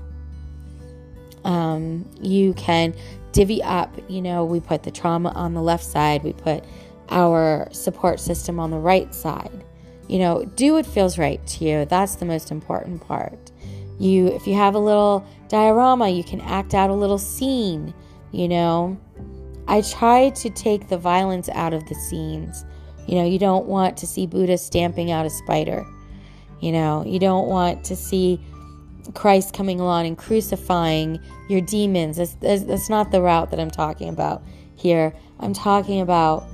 Um, you can divvy up, you know, we put the trauma on the left side, we put our support system on the right side. You know, do what feels right to you. That's the most important part. You, if you have a little diorama, you can act out a little scene, you know. I try to take the violence out of the scenes. You know, you don't want to see Buddha stamping out a spider. You know, you don't want to see Christ coming along and crucifying your demons. That's, that's, that's not the route that I'm talking about here. I'm talking about,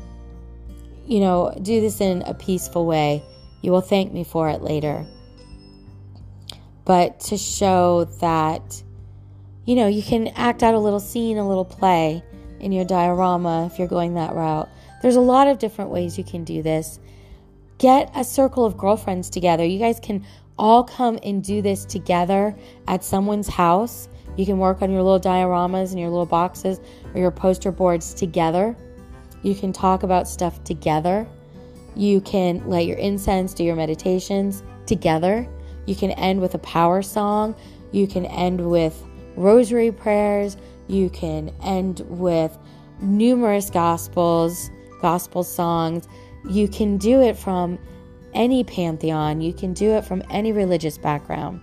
you know, do this in a peaceful way. You will thank me for it later. But to show that, you know, you can act out a little scene, a little play in your diorama if you're going that route. There's a lot of different ways you can do this. Get a circle of girlfriends together. You guys can all come and do this together at someone's house. You can work on your little dioramas and your little boxes or your poster boards together. You can talk about stuff together. You can light your incense, do your meditations together. You can end with a power song. You can end with rosary prayers. You can end with numerous gospels, gospel songs. You can do it from any pantheon. You can do it from any religious background.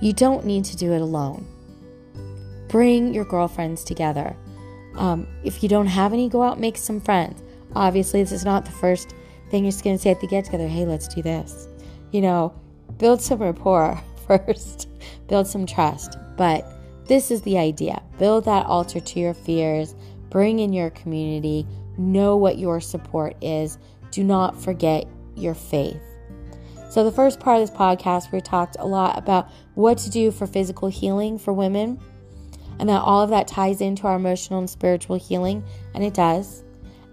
You don't need to do it alone. Bring your girlfriends together. Um, if you don't have any, go out and make some friends. Obviously, this is not the first thing you're just going to say at the get-together. Hey, let's do this. You know, build some rapport first. Build some trust. But this is the idea. Build that altar to your fears. Bring in your community. Know what your support is. Do not forget your faith. So the first part of this podcast, we talked a lot about what to do for physical healing for women, and that all of that ties into our emotional and spiritual healing, and it does.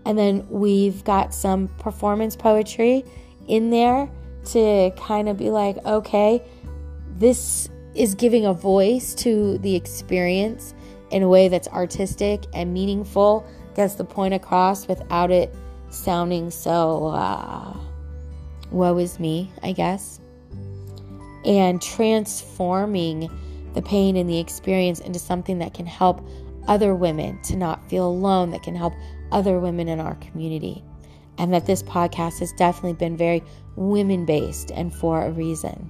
And then we've got some performance poetry in there to kind of be like, okay, this is giving a voice to the experience in a way that's artistic and meaningful, gets the point across without it sounding so uh, woe is me, I guess, and transforming the pain and the experience into something that can help other women to not feel alone, that can help other women in our community. And that this podcast has definitely been very women-based, and for a reason.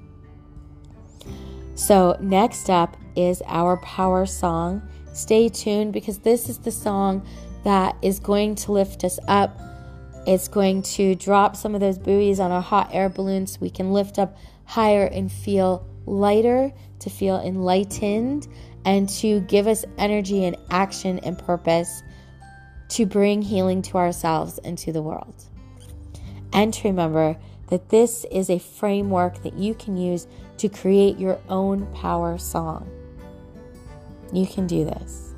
So next up is our power song. Stay tuned, because this is the song that is going to lift us up. It's going to drop some of those buoys on our hot air balloons so we can lift up higher and feel lighter, to feel enlightened, and to give us energy and action and purpose to bring healing to ourselves and to the world. And to remember that this is a framework that you can use to create your own power song. You can do this.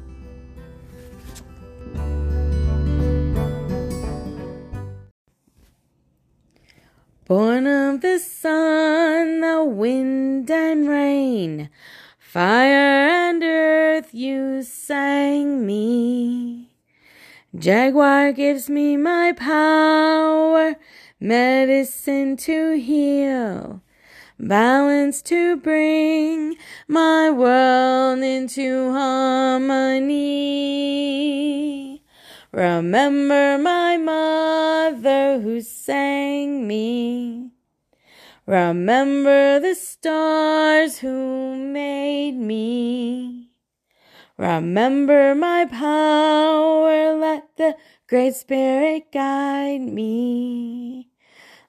Born of the sun, the wind and rain, fire and earth, you sang me. Jaguar gives me my power, medicine to heal, balance to bring my world into harmony. Remember my mother who sang me. Remember the stars who made me. Remember my power, let the Great Spirit guide me.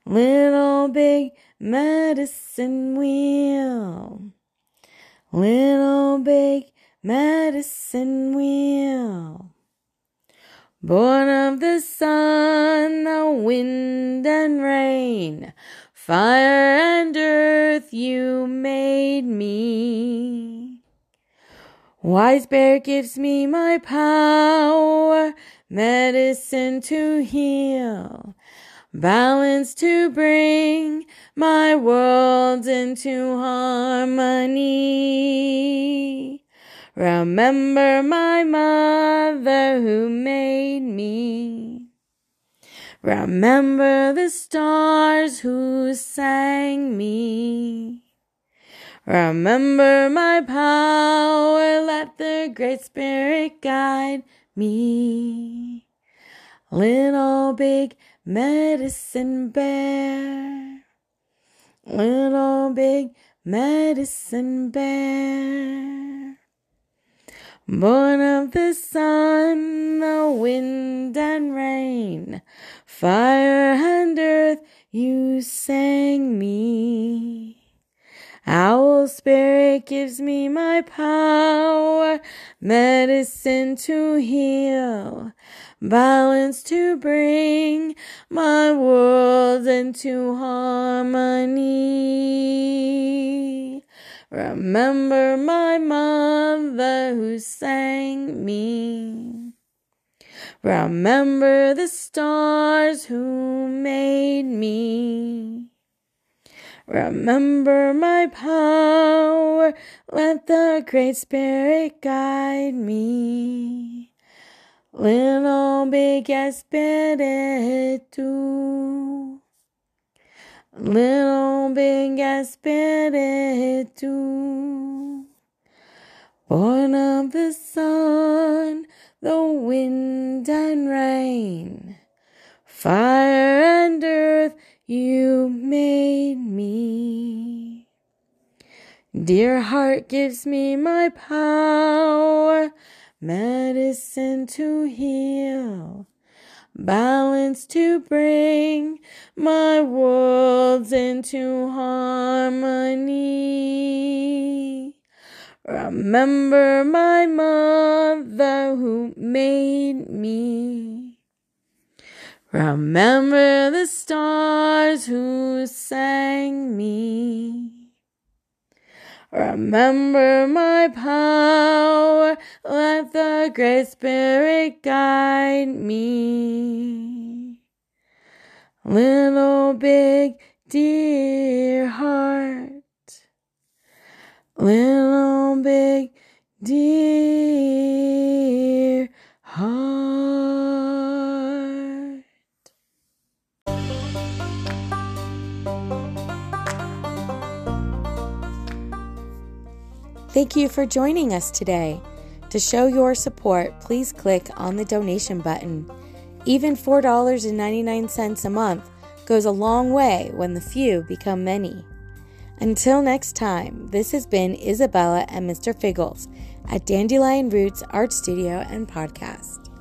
Little big medicine wheel. Little big medicine wheel. Born of the sun, the wind and rain, fire and earth, you made me. Wise bear gives me my power, medicine to heal, balance to bring my world into harmony. Remember my mother who made me. Remember the stars who sang me. Remember my power, let the Great Spirit guide me. Little big medicine bear. Little big medicine bear. Born of the sun, the wind and rain, fire and earth, you sang me. Owl spirit gives me my power, medicine to heal, balance to bring my world into harmony. Remember my mother who sang me. Remember the stars who made me. Remember my power, let the Great Spirit guide me. Little big espiritu. Little big espiritu. Born of the sun, the wind and rain, fire and earth, you made me. Dear heart gives me my power, medicine to heal, balance to bring my worlds into harmony. Remember my mother who made me. Remember the stars who sang me. Remember my power, let the Great Spirit guide me. Little big dear heart. Little big dear heart. Thank you for joining us today. To show your support, please click on the donation button. Even four dollars and ninety-nine cents a month goes a long way when the few become many. Until next time, this has been Isabella and Mister Figgles at Dandelion Roots Art Studio and Podcast.